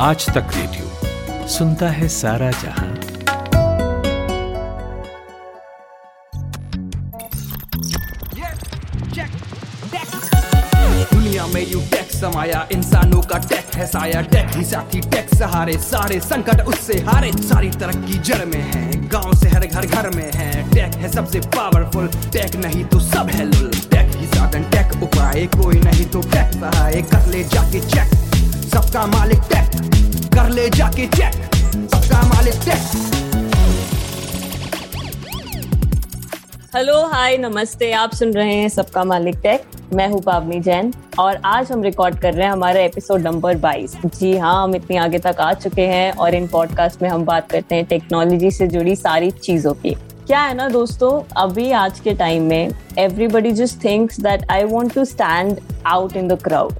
आज तक रेडियो सुनता है सारा जहां। दुनिया में यू टेक समाया, इंसानों का टेक है साया। टेक ही साथी, टेक सहारे, सारे संकट उससे हारे। सारी तरक्की जड़ में है, गांव से हर घर घर में है। टेक है सबसे पावरफुल, टेक नहीं तो सब है लुल। टेक ही साधन, टेक उपाय, कोई नहीं तो टेक सहाय। कर ले जाके चेक, सबका मालिक टेक। कर ले जाके चेक, सबका मालिक टेक। हेलो, हाय, नमस्ते, आप सुन रहे हैं सबका मालिक टेक। मैं हूँ पावनी जैन और आज हम रिकॉर्ड कर रहे हैं हमारा एपिसोड नंबर 22। जी हाँ, हम इतनी आगे तक आ चुके हैं और इन पॉडकास्ट में हम बात करते हैं टेक्नोलॉजी से जुड़ी सारी चीज़ों की। क्या है ना दोस्तों, अभी आज के टाइम में everybody just thinks that I want to stand out in the crowd.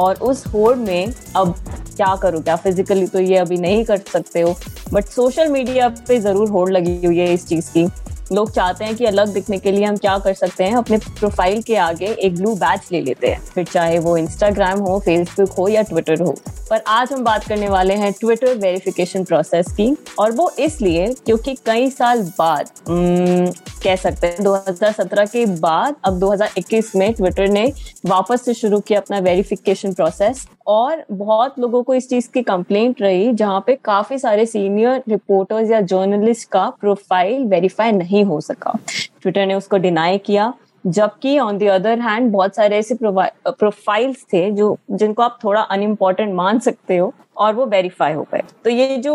और उस होड़ में अब क्या करो, क्या फिजिकली तो ये अभी नहीं कर सकते हो, बट सोशल मीडिया पे ज़रूर होड़ लगी हुई है इस चीज़ की। लोग चाहते हैं कि अलग दिखने के लिए हम क्या कर सकते हैं, अपने प्रोफाइल के आगे एक ब्लू बैच ले लेते हैं, फिर चाहे वो इंस्टाग्राम हो, फेसबुक हो या ट्विटर हो। पर आज हम बात करने वाले हैं ट्विटर वेरिफिकेशन प्रोसेस की, और वो इसलिए क्योंकि कई साल बाद कह सकते हैं 2017 के बाद अब 2021 में ट्विटर ने वापस से शुरू किया अपना वेरिफिकेशन प्रोसेस। और बहुत लोगों को इस चीज़ की कंप्लेंट रही, जहाँ पे काफ़ी सारे सीनियर रिपोर्टर्स या जर्नलिस्ट का प्रोफाइल वेरीफाई नहीं हो सका। ट्विटर ने उसको डिनाई किया, जबकि ऑन द अदर हैंड बहुत सारे ऐसे प्रोफाइल्स थे जो जिनको आप थोड़ा अनइम्पॉर्टेंट मान सकते हो और वो वेरीफाई हो गए। तो ये जो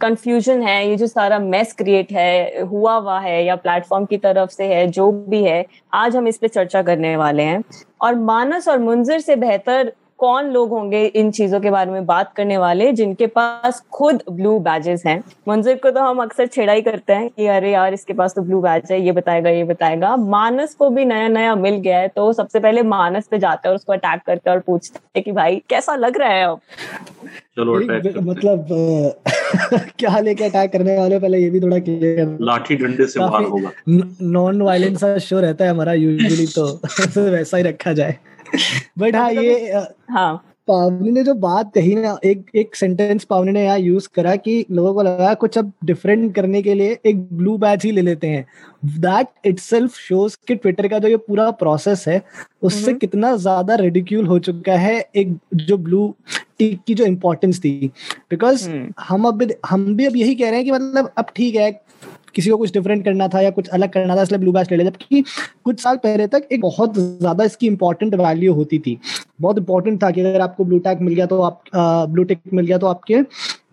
कंफ्यूजन है, ये जो सारा मेस क्रिएट है, हुआ है या प्लेटफॉर्म की तरफ से है, जो भी है, आज हम इस पे चर्चा करने वाले हैं। और मानस और मुंजिर से बेहतर कौन लोग होंगे इन चीज़ों के बारे में बात करने वाले, जिनके पास खुद ब्लू बैजेस हैं। मुंजिर को तो हम अक्सर छेड़ाई करते हैं कि अरे यार, इसके पास तो ब्लू बैज है, ये बताएगा। मानस को भी नया नया मिल गया है, तो सबसे पहले मानस पे जाते हैं और उसको अटैक करते हैं और पूछते हैं कि भाई कैसा लग रहा है अब। चलो मतलब क्या लेके अटैक करने वाले, पहले ये भी थोड़ा क्लियर। लाठी डंडे से वार होगा, नॉन वायलेंस का शो रहता है हमारा यूजुअली, तो वैसा ही रखा जाए। बट हाँ, ये पावनी ने जो बात कही ना, एक सेंटेंस पावनी ने यहाँ यूज करा कि लोगों को लगा कुछ अब डिफरेंट करने के लिए एक ब्लू बैच ही ले लेते हैं। दैट इटसेल्फ शोज कि ट्विटर का जो ये पूरा प्रोसेस है उससे कितना ज्यादा रिडिक्यूल हो चुका है एक जो ब्लू टिक की जो इम्पोर्टेंस थी। बिकॉज हम भी अब यही कह रहे हैं कि मतलब अब ठीक है, किसी को कुछ डिफरेंट करना था या कुछ अलग करना था इसलिए ब्लू बैच ले लिया, जबकि कुछ साल पहले तक एक बहुत ज्यादा इसकी इंपॉर्टेंट वैल्यू होती थी। बहुत इंपॉर्टेंट था कि अगर आपको ब्लू टिक मिल गया तो आपके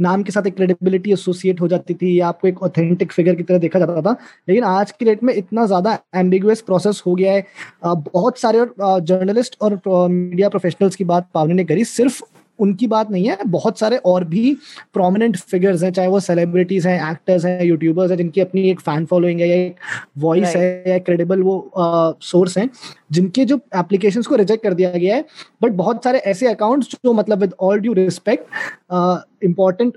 नाम के साथ एक क्रेडिबिलिटी एसोसिएट हो जाती थी या आपको एक ऑथेंटिक फिगर की तरह देखा जाता था। लेकिन आज की डेट में इतना ज़्यादा एम्बिगुअस प्रोसेस हो गया है। बहुत सारे जर्नलिस्ट और मीडिया प्रोफेशनल्स की बात पावनी ने करी, सिर्फ उनकी बात नहीं है, बहुत सारे और भी प्रोमिनेंट फिगर्स हैं, चाहे वो सेलिब्रिटीज हैं, एक्टर्स हैं, यूट्यूबर्स हैं, जिनकी अपनी एक फैन फॉलोइंग है या एक वॉइस है या क्रेडिबल वो सोर्स हैं, जिनके जो एप्लीकेशंस को रिजेक्ट कर दिया गया है। बट बहुत सारे ऐसे अकाउंट्स जो मतलब with all due respect important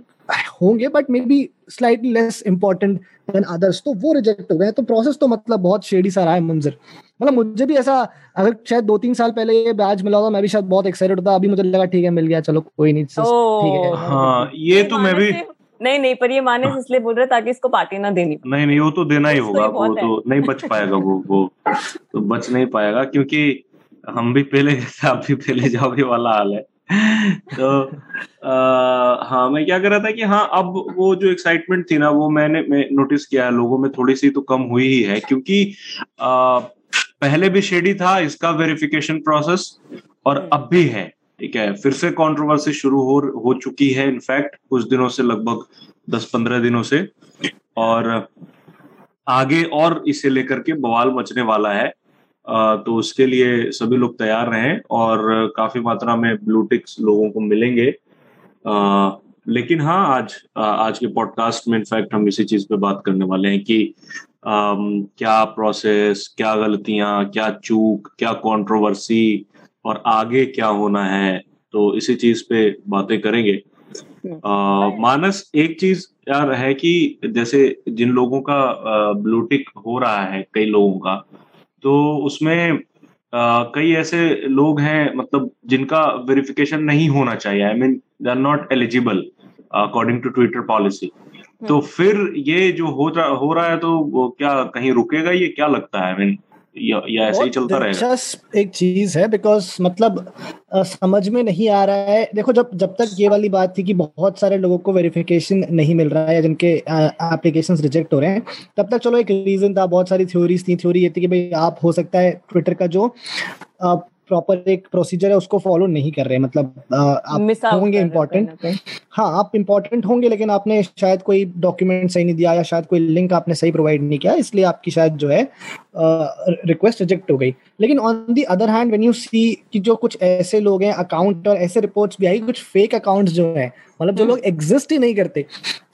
होंगे but may be slightly less important than others, तो वो रिजेक्ट हो गए। तो प्रोसेस तो मतलब बहुत शेडी सा रहा है मुंजिर। मतलब मुझे भी ऐसा, अगर शायद 2-3 साल पहले ये बैच मिला था, मैं भी शायद बहुत एक्साइटेड था। अभी मुझे लगा ठीक है, मिल गया, चलो कोई नहीं, ठीक है। हाँ, ये तो मैं भी नहीं, पर ये मानस इसलिए बोल रहा ताकि इसको पार्टी ना देनी। नहीं, वो तो देना ही होगा, वो तो नहीं बच पाएगा, वो तो बच नहीं पाएगा, क्योंकि हम भी पहले जैसे आप भी पहले जाओगे वाला हाल है। तो हाँ, मैं क्या कर रहा था कि हाँ, अब वो जो एक्साइटमेंट थी ना, वो मैंने नोटिस किया है लोगों में थोड़ी सी तो कम हुई ही है, क्योंकि पहले भी शेडी था इसका वेरिफिकेशन प्रोसेस और अब भी है। ठीक है, फिर से कंट्रोवर्सी शुरू हो चुकी है, इनफैक्ट कुछ दिनों से, लगभग 10-15 दिनों से, और आगे और इसे लेकर के बवाल मचने वाला है। तो उसके लिए सभी लोग तैयार रहें और काफी मात्रा में ब्लू टिक्स लोगों को मिलेंगे। लेकिन हाँ, आज के पॉडकास्ट में इनफैक्ट हम इसी चीज पे बात करने वाले हैं कि क्या प्रोसेस, क्या गलतियां, क्या चूक, क्या कंट्रोवर्सी और आगे क्या होना है, तो इसी चीज पे बातें करेंगे। मानस, एक चीज यार है कि जैसे जिन लोगों का ब्लू टिक हो रहा है, कई लोगों का, तो उसमें कई ऐसे लोग हैं मतलब जिनका वेरिफिकेशन नहीं होना चाहिए। I mean they are not eligible according to Twitter policy. तो फिर ये जो हो रहा है तो क्या कहीं रुकेगा ये, क्या लगता है? I mean, या ऐसे ही चलता रहेगा? जस्ट एक चीज है बिकॉज मतलब समझ में नहीं आ रहा है. देखो जब तक ये वाली बात थी कि बहुत सारे लोगों को वेरिफिकेशन नहीं मिल रहा है या जिनके एप्लीकेशंस रिजेक्ट हो रहे हैं, तब तक चलो एक रीजन था, बहुत सारी थ्योरीज थी. थ्योरी ये थी कि भाई आप हो सकता है ट्विटर का जो प्रॉपर एक प्रोसीजर है उसको फॉलो नहीं कर रहे, मतलब आप होंगे इम्पोर्टेंट, हाँ आप इम्पोर्टेंट होंगे लेकिन आपने शायद कोई डॉक्यूमेंट सही नहीं दिया या शायद कोई लिंक आपने सही प्रोवाइड नहीं किया, इसलिए आपकी शायद जो है रिक्वेस्ट रिजेक्ट हो गई. लेकिन on the other hand when you see कि जो कुछ ऐसे लोग हैं अकाउंट, और ऐसे रिपोर्ट्स भी आई कुछ फेक अकाउंट्स जो हैं, मतलब जो लोग एग्जिस्ट ही नहीं करते,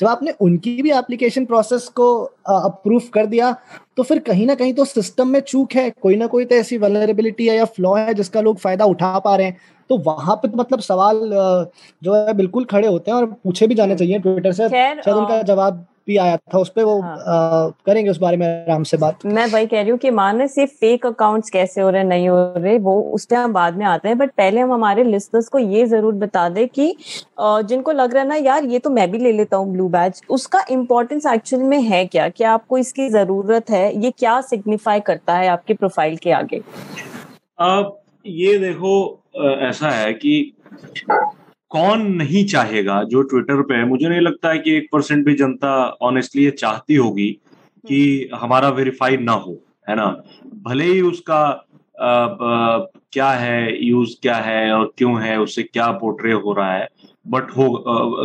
जब आपने उनकी भी एप्लीकेशन प्रोसेस को अप्रूव कर दिया तो फिर कहीं ना कहीं तो सिस्टम में चूक है, कोई ना कोई तो ऐसी वल्नरेबिलिटी है या फ्लॉ है जिसका लोग फायदा उठा पा रहे हैं. तो वहां पे मतलब सवाल जो है बिल्कुल खड़े होते हैं और पूछे भी जाने चाहिए ट्विटर से. शायद उनका जवाब भी आया था उस पे, वो करेंगे उस बारे में आराम से बात. मैं वही कह रही हूँ कि मानस ये फेक अकाउंट्स कैसे हो रहे नहीं हो रहे वो उस पे हम बाद में आते हैं, बट पहले हम हमारे लिस्टनर्स को ये जरूर बता दें कि जिनको लग रहा है ना यार ये तो मैं भी ले लेता हूँ ब्लू बैज, उसका इम्पोर्टेंस एक्चुअल में है क्या, क्या आपको इसकी जरूरत है, ये क्या सिग्निफाई करता है आपकी प्रोफाइल के आगे? अब ये देखो ऐसा है कि कौन नहीं चाहेगा जो ट्विटर पे है, मुझे नहीं लगता है कि 1% भी जनता ऑनेस्टली ये चाहती होगी कि हमारा वेरीफाई ना हो, है ना, भले ही उसका क्या है यूज, क्या है और क्यों है, उससे क्या पोर्ट्रे हो रहा है, बट हो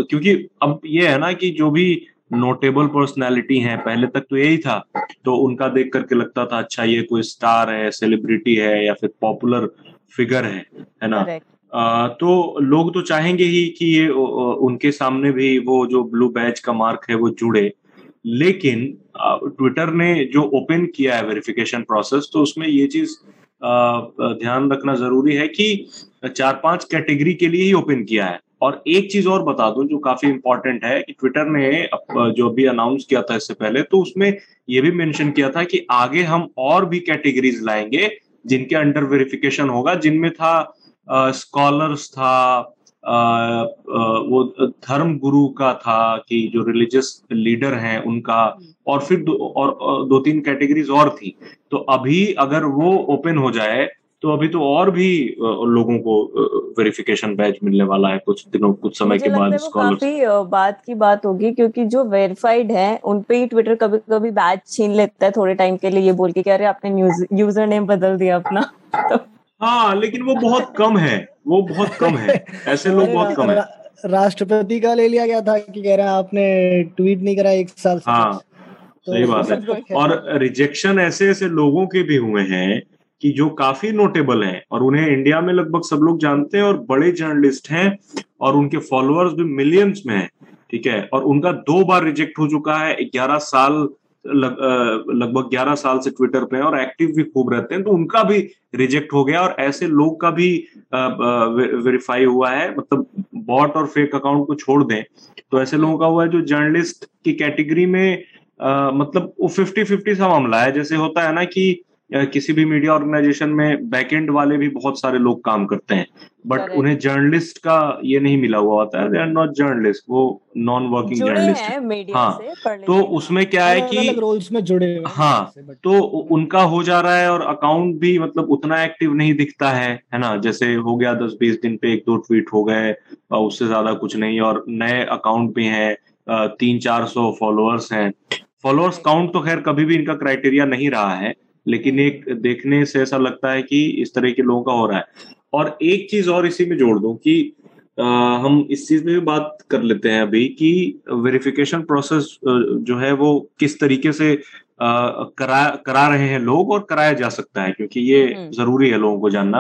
क्योंकि अब ये है ना कि जो भी नोटेबल पर्सनैलिटी हैं पहले तक तो यही था, तो उनका देख करके लगता था अच्छा ये कोई स्टार है, सेलिब्रिटी है या फिर पॉपुलर फिगर है ना. तो लोग तो चाहेंगे ही कि ये उनके सामने भी वो जो ब्लू बैज का मार्क है वो जुड़े, लेकिन ट्विटर ने जो ओपन किया है वेरिफिकेशन प्रोसेस तो उसमें ये चीज ध्यान रखना जरूरी है कि 4-5 कैटेगरी के लिए ही ओपन किया है. और एक चीज और बता दूं जो काफी इंपॉर्टेंट है कि ट्विटर ने जो भी अनाउंस किया था इससे पहले तो उसमें ये भी मेंशन किया था कि आगे हम और भी कैटेगरीज लाएंगे जिनके अंडर वेरिफिकेशन होगा, जिनमें था स्कॉलर्स था, वो धर्म गुरु का था कि जो रिलीजियस लीडर हैं उनका, और फिर दो तीन कैटेगरीज और थी. तो अभी अगर वो ओपन हो जाए तो अभी तो और भी लोगों को वेरिफिकेशन बैच मिलने वाला है कुछ समय के बाद. काफी बात की बात होगी क्योंकि जो वेरीफाइड हैं उनपे ही ट्विटर कभी कभी बैच छीन लेता है थोड़े टाइम के लिए, ये बोल के कि अरे आपने यूजर नेम बदल दिया अपना. हाँ लेकिन वो बहुत कम है, वो बहुत कम है, ऐसे लोग बहुत कम है. राष्ट्रपति का ले लिया गया था कि कह रहे हैं आपने ट्वीट नहीं करा 1 साल से. हाँ सही बात है. और रिजेक्शन ऐसे ऐसे लोगों के भी हुए हैं कि जो काफी नोटेबल हैं और उन्हें इंडिया में लगभग सब लोग जानते हैं और बड़े जर्नलिस्ट हैं और उनके फॉलोअर्स भी मिलियंस में हैं, ठीक है, और उनका 2 बार रिजेक्ट हो चुका है. 11 साल लगभग 11 साल से ट्विटर पे हैं और एक्टिव भी खूब रहते हैं, तो उनका भी रिजेक्ट हो गया. और ऐसे लोग का भी वेरीफाई हुआ है, मतलब बॉट और फेक अकाउंट को छोड़ दें तो ऐसे लोगों का हुआ है जो जर्नलिस्ट की कैटेगरी में मतलब वो 50-50 सा मामला है. जैसे होता है ना कि किसी भी मीडिया ऑर्गेनाइजेशन में बैकएंड वाले भी बहुत सारे लोग काम करते हैं बट उन्हें जर्नलिस्ट का ये नहीं मिला हुआ होता है, दे आर नॉट जर्नलिस्ट, वो नॉन वर्किंग जर्नलिस्ट है. हाँ तो उसमें क्या है कि रोल्स में जुड़े हुए, हाँ तो उनका हो जा रहा है और अकाउंट भी मतलब उतना एक्टिव नहीं दिखता है ना. जैसे हो गया 10-20 दिन पे 1-2 ट्वीट हो गए, उससे ज्यादा कुछ नहीं, और नए अकाउंट भी हैं, 300-400 फॉलोअर्स हैं. फॉलोअर्स काउंट तो खैर कभी भी इनका क्राइटेरिया नहीं रहा है लेकिन एक देखने से ऐसा लगता है कि इस तरह के लोगों का हो रहा है. और एक चीज और इसी में जोड़ दूं कि हम इस चीज में भी बात कर लेते हैं अभी कि वेरिफिकेशन प्रोसेस जो है वो किस तरीके से करा रहे हैं लोग और कराया जा सकता है, क्योंकि ये जरूरी है लोगों को जानना.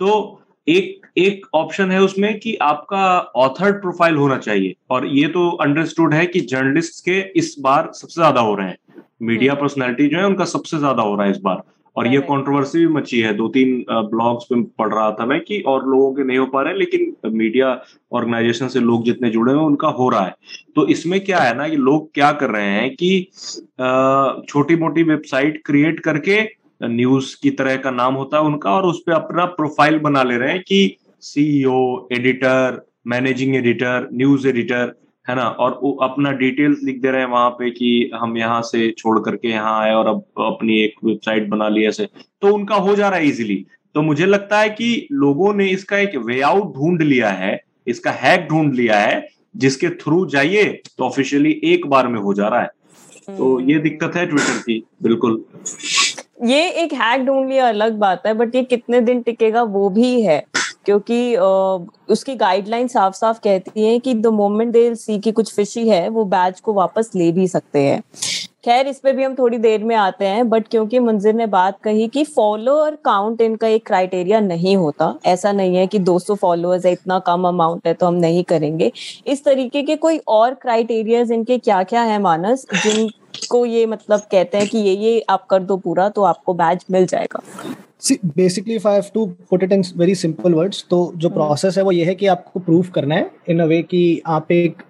तो एक ऑप्शन है उसमें कि आपका ऑथर प्रोफाइल होना चाहिए, और ये तो अंडरस्टूड है कि जर्नलिस्ट के इस बार सबसे ज्यादा हो रहे हैं, मीडिया पर्सनैलिटी जो है उनका सबसे ज्यादा हो रहा है इस बार. और ये कंट्रोवर्सी भी मची है, 2-3 ब्लॉग्स पे पढ़ रहा था मैं कि और लोगों के नहीं हो पा रहे हैं लेकिन मीडिया ऑर्गेनाइजेशन से लोग जितने जुड़े हैं उनका हो रहा है. तो इसमें क्या है ना कि लोग क्या कर रहे हैं कि छोटी मोटी वेबसाइट क्रिएट करके न्यूज की तरह का नाम होता है उनका और उस पर अपना प्रोफाइल बना ले रहे हैं कि CEO, editor, managing editor, news editor, है ना, और वो अपना डिटेल्स लिख दे रहे हैं वहां पे कि हम यहाँ से छोड़ करके यहाँ आए और अब अपनी एक वेबसाइट बना ली ऐसे, तो उनका हो जा रहा है इजीली। तो मुझे लगता है कि लोगों ने इसका एक वे आउट ढूंढ लिया है, इसका हैक ढूंढ लिया है, जिसके थ्रू जाइए तो ऑफिशियली एक बार में हो जा रहा है। तो ये दिक्कत है ट्विटर की, बिल्कुल। ये एक हैक ढूंढ लिया अलग बात है, बट ये कितने दिन टिकेगा वो भी है, क्योंकि उसकी गाइडलाइन साफ साफ कहती है कि द मोमेंट दे सी की कुछ फिशी है वो बैच को वापस ले भी सकते हैं। खैर, इस पे भी हम थोड़ी देर में आते हैं, बट क्योंकि मुंजिर ने बात कही कि फॉलोअर काउंट इनका एक क्राइटेरिया नहीं होता, ऐसा नहीं है कि 200 फॉलोअर्स है, इतना कम अमाउंट है तो हम नहीं करेंगे। इस तरीके के कोई और क्राइटेरियाज इनके क्या क्या है मानस, जिनको ये मतलब कहते हैं कि ये आप कर दो पूरा तो आपको बैच मिल जाएगा? Basically if I have to put it in very simple words, तो जो प्रोसेस है वो ये है कि आपको प्रूफ करना है इन अ वे कि आप एक,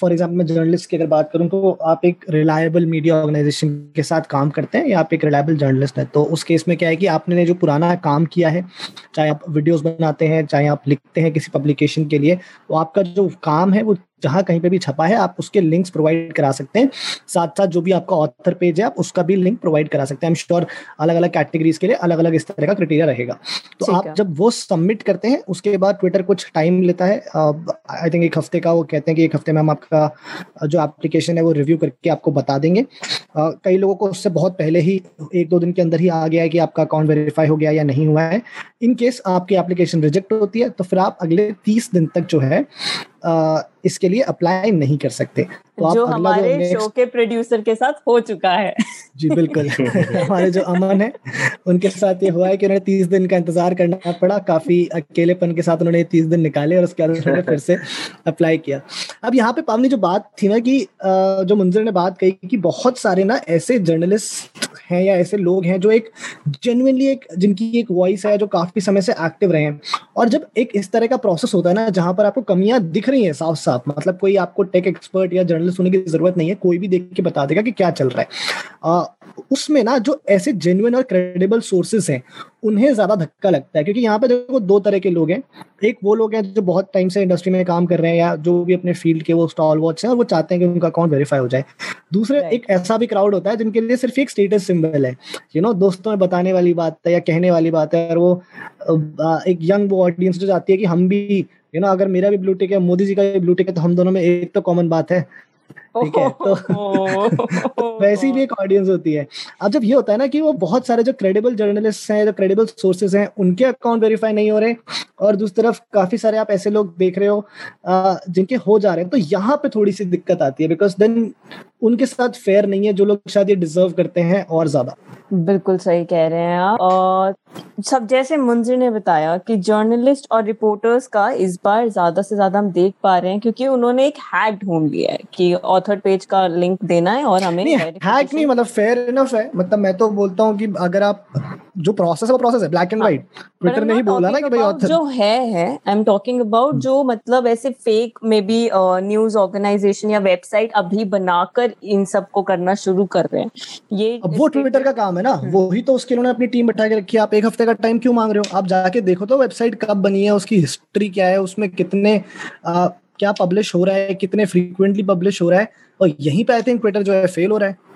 फॉर एग्जाम्पल मैं जर्नलिस्ट की अगर बात करूं तो आप एक रिलायबल मीडिया ऑर्गेनाइजेशन के साथ काम करते हैं या आप एक रिलायबल जर्नलिस्ट हैं। तो उस केस में क्या है कि आपने जो पुराना काम किया है, चाहे आप वीडियोस बनाते हैं, चाहे आप लिखते हैं किसी पब्लिकेशन के लिए, वो आपका जो काम है वो जहाँ कहीं पे भी छपा है आप उसके लिंक्स प्रोवाइड करा सकते हैं। साथ साथ जो भी आपका ऑथर पेज है आप उसका भी लिंक प्रोवाइड करा सकते हैं। आई एम श्योर अलग अलग कैटेगरीज के लिए अलग अलग इस तरह का क्राइटेरिया रहेगा। तो आप जब वो सबमिट करते हैं उसके बाद ट्विटर कुछ टाइम लेता है, आई थिंक एक हफ्ते का। वो कहते हैं कि एक हफ्ते में हम आपका जो एप्लीकेशन है वो रिव्यू करके आपको बता देंगे। कई लोगों को उससे बहुत पहले ही 1-2 दिन के अंदर ही आ गया है कि आपका अकाउंट वेरीफाई हो गया या नहीं हुआ है। इन केस आपकी एप्लीकेशन रिजेक्ट होती है तो फिर आप अगले 30 दिन तक जो है इसके लिए अप्लाई नहीं कर सकते। तो आप जो हमारे शो के प्रोड्यूसर के साथ हो चुका है। जी बिल्कुल, हमारे जो अमन है उनके साथ ये हुआ है कि उन्हें 30 दिन का इंतजार करना पड़ा। काफी अकेलेपन के साथ उन्होंने 30 दिन निकाले और उसके बाद उन्होंने फिर से अप्लाई किया। अब यहाँ पे पावनी जो बात थी ना कि जो मुंजिर ने बात कही कि बहुत सारे ना ऐसे जर्नलिस्ट हैं या ऐसे लोग हैं जो एक जेन्युइनली एक जिनकी एक वॉइस है, जो काफी समय से एक्टिव रहे हैं, और जब एक इस तरह का प्रोसेस होता है ना जहां पर आपको कमियां दिख रही हैं साफ साफ, मतलब कोई आपको टेक एक्सपर्ट या जर्नलिस्ट होने की जरूरत नहीं है, कोई भी देख के बता देगा कि क्या चल रहा है, उसमें ना जो ऐसे जेन्युइन और क्रेडिबल सोर्सेज हैं उन्हें ज्यादा धक्का लगता है। क्योंकि यहाँ पे देखो 2 तरह के लोग हैं। एक वो लोग हैं जो बहुत टाइम से इंडस्ट्री में काम कर रहे हैं या जो भी अपने फील्ड के वो स्टॉलवॉट्स हैं और वो चाहते हैं कि उनका अकाउंट वेरीफाई हो जाए। दूसरे एक ऐसा भी क्राउड होता है जिनके लिए सिर्फ एक स्टेटस सिंबल है, यू नो, दोस्तों में बताने वाली बात है या कहने वाली बात है। और वो एक यंग वो ऑडियंस जो चाहती है कि हम भी, यू नो, अगर मेरा भी ब्लू टिक है, मोदी जी का भी ब्लू टिक है, तो हम दोनों में एक तो कॉमन बात है, ठीक है। तो वैसी भी एक ऑडियंस होती है। अब जब ये होता है ना कि वो बहुत सारे जो क्रेडिबल जर्नलिस्ट हैं, जो क्रेडिबल सोर्सेज हैं, उनके अकाउंट वेरीफाई नहीं हो रहे, और दूसरी तरफ काफी सारे आप ऐसे लोग देख रहे हो जिनके हो जा रहे हैं, तो यहाँ पे थोड़ी सी दिक्कत आती है, बिकॉज देन उनके साथ फेयर नहीं है जो लोग शायद ये डिजर्व करते हैं और ज्यादा। बिल्कुल सही कह रहे हैं आप। और सब जैसे मुंजिर ने बताया कि जर्नलिस्ट और रिपोर्टर्स का इस बार ज्यादा से ज्यादा हम देख पा रहे हैं, क्योंकि उन्होंने एक हैक ढूंढ लिया है कि ऑथर पेज का लिंक देना है और हमें हैक नहीं, मतलब फेयर इनफ है। मतलब मैं तो बोलता हूँ कि अगर आप जो प्रोसेस है वो प्रोसेस है, ब्लैक एंड व्हाइट। ट्विटर ने ही बोला ना कि भाई ऑथर जो है, आई एम टॉकिंग अबाउट जो मतलब ऐसे fake may be news organisation या वेबसाइट अभी बनाकर इन सबको करना शुरू कर रहे हैं। ये अब वो ट्विटर का काम है ना, वो ही तो उसके उन्होंने अपनी टीम बैठा के रखी है। आप एक हफ्ते का टाइम क्यों मांग रहे हो? आप जाके देखो तो वेबसाइट कब बनी है, उसकी हिस्ट्री क्या है, उसमें कितने क्या पब्लिश हो रहा है, कितने फ्रीक्वेंटली पब्लिश हो रहा है, और यहीं पे आई थिंक ट्विटर जो है फेल हो रहा है।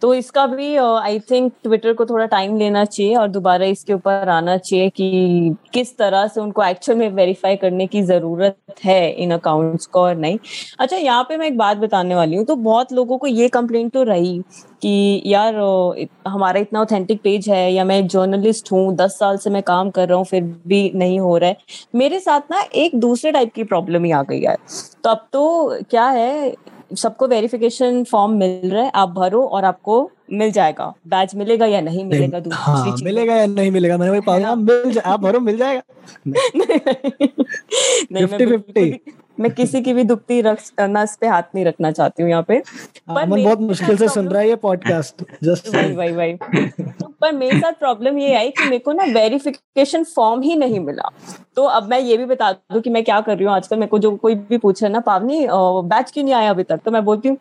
तो इसका भी आई थिंक ट्विटर को थोड़ा टाइम लेना चाहिए और दोबारा इसके ऊपर आना चाहिए कि किस तरह से उनको एक्चुअल में वेरीफाई करने की जरूरत है इन अकाउंट्स को और नहीं। अच्छा, यहाँ पे मैं एक बात बताने वाली हूँ। तो बहुत लोगों को ये कंप्लेंट तो रही कि यार हमारा इतना ऑथेंटिक पेज है, या मैं जर्नलिस्ट हूँ, 10 साल से मैं काम कर रहा हूँ, फिर भी नहीं हो रहा है मेरे साथ। ना एक दूसरे टाइप की प्रॉब्लम ही आ गई है। तो अब तो क्या है, सबको वेरिफिकेशन फॉर्म मिल रहा है, आप भरो और आपको मिल जाएगा, बैच मिलेगा या नहीं मिलेगा, हाँ, मिलेगा या नहीं मिलेगा। मैंने वही पाऊंगा, आप भरो मिल जाएगा। नहीं, 50-50 मैं किसी की भी दुखती नस पे हाथ नहीं रखना चाहती हूँ यहाँ पे। बहुत मुश्किल से सुन रहा है ये पॉडकास्ट, जस्ट भाई। पर मेरे साथ प्रॉब्लम ये आई कि मेरे को ना वेरिफिकेशन फॉर्म ही नहीं मिला। तो अब मैं ये भी बता दूं कि मैं क्या कर रही हूँ आजकल। मेरे को जो कोई भी पूछे ना पावनी बैच क्यों नहीं आया अभी तक, तो मैं बोलती हूँ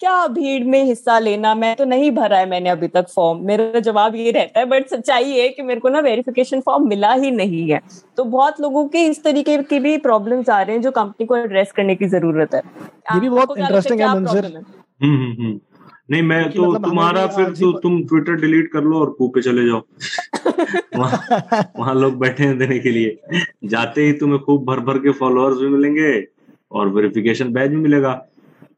क्या भीड़ में हिस्सा लेना, मैं तो नहीं भरा है मैंने अभी तक फॉर्म, मेरा जवाब ये रहता है। बट सच्चाई है कि मेरे को ना वेरिफिकेशन फॉर्म मिला ही नहीं है। तो बहुत लोगों के इस तरीके की भी प्रॉब्लम्स आ रहे हैं जो कंपनी को एड्रेस करने की जरूरत है। ये भी बहुत इंटरेस्टिंग है मंजर। नहीं मैं तो मतलब तुम्हारा फिर तो तुम ट्विटर डिलीट कर लो और कू पे चले जाओ। वहाँ लोग बैठे हैं देने के लिए, जाते ही तुम्हें खूब भर भर के फॉलोअर्स भी मिलेंगे और वेरिफिकेशन बैज भी मिलेगा।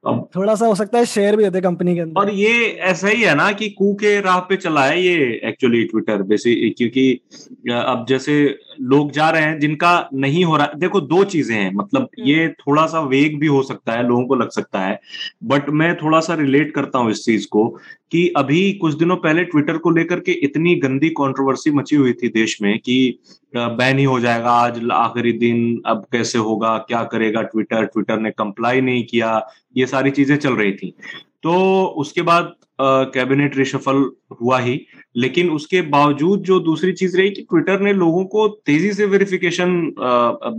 अब थोड़ा सा हो सकता है शेयर भी होते कंपनी के अंदर। और ये ऐसा ही है ना कि कू के राह पे चला है ये एक्चुअली ट्विटर बेसिकली, क्योंकि अब जैसे लोग जा रहे हैं जिनका नहीं हो रहा। देखो दो चीजें हैं, मतलब ये थोड़ा सा वेग भी हो सकता है, लोगों को लग सकता है, बट मैं थोड़ा सा रिलेट करता हूँ इस चीज को कि अभी कुछ दिनों पहले ट्विटर को लेकर के इतनी गंदी कंट्रोवर्सी मची हुई थी देश में कि बैन ही हो जाएगा आज आखिरी दिन, अब कैसे होगा, क्या करेगा ट्विटर, ट्विटर ने कंप्लाई नहीं किया, ये सारी चीजें चल रही थी। तो उसके बाद कैबिनेट रिशफल हुआ ही, लेकिन उसके बावजूद जो दूसरी चीज रही कि ट्विटर ने लोगों को तेजी से वेरिफिकेशन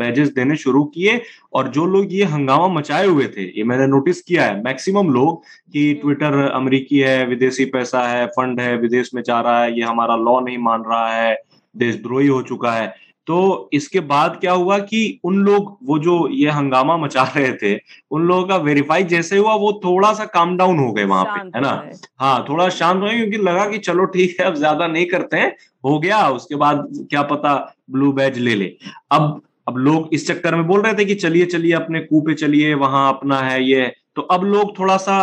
बैजेस देने शुरू किए। और जो लोग ये हंगामा मचाए हुए थे, ये मैंने नोटिस किया है मैक्सिमम लोग कि ट्विटर अमेरिकी है, विदेशी पैसा है, फंड है, विदेश में जा रहा है, ये हमारा लॉ नहीं मान रहा है, देशद्रोही हो चुका है। तो इसके बाद क्या हुआ कि उन लोग वो जो ये हंगामा मचा रहे थे उन लोगों का वेरीफाई जैसे हुआ वो थोड़ा सा काम डाउन हो गए वहां पे, है ना। हाँ थोड़ा शांत हो गए क्योंकि लगा कि चलो ठीक है अब ज्यादा नहीं करते हैं, हो गया, उसके बाद क्या पता ब्लू बैज ले ले। अब लोग इस चक्कर में बोल रहे थे कि चलिए चलिए अपने कू पे चलिए, वहां अपना है ये। तो अब लोग थोड़ा सा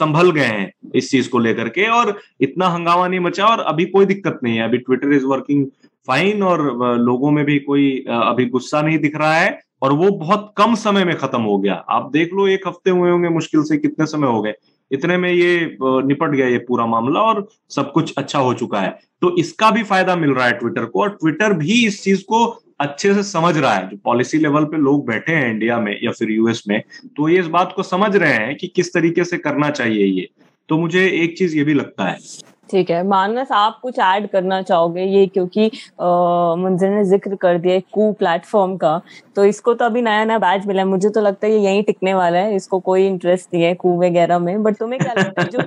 संभल गए हैं इस चीज को लेकर के और इतना हंगामा नहीं मचा और अभी कोई दिक्कत नहीं है। अभी ट्विटर इज वर्किंग फाइन और लोगों में भी कोई अभी गुस्सा नहीं दिख रहा है और वो बहुत कम समय में खत्म हो गया। आप देख लो एक हफ्ते हुए होंगे मुश्किल से, कितने समय हो गए, इतने में ये निपट गया ये पूरा मामला और सब कुछ अच्छा हो चुका है। तो इसका भी फायदा मिल रहा है ट्विटर को और ट्विटर भी इस चीज को अच्छे से समझ रहा है। जो पॉलिसी लेवल पे लोग बैठे हैं इंडिया में या फिर यूएस में, तो ये इस बात को समझ रहे हैं कि किस तरीके से करना चाहिए ये। तो मुझे एक चीज ये भी लगता है। ठीक है मानस, आप कुछ ऐड करना चाहोगे? ये क्योंकि मुंजर ने जिक्र कर दिया कू प्लेटफॉर्म का, तो इसको तो अभी नया नया बैच मिला है, मुझे तो लगता है ये यहीं टिकने वाला है, इसको कोई इंटरेस्ट नहीं है कू वगैरह में। बट तुम्हें क्या लगता है जो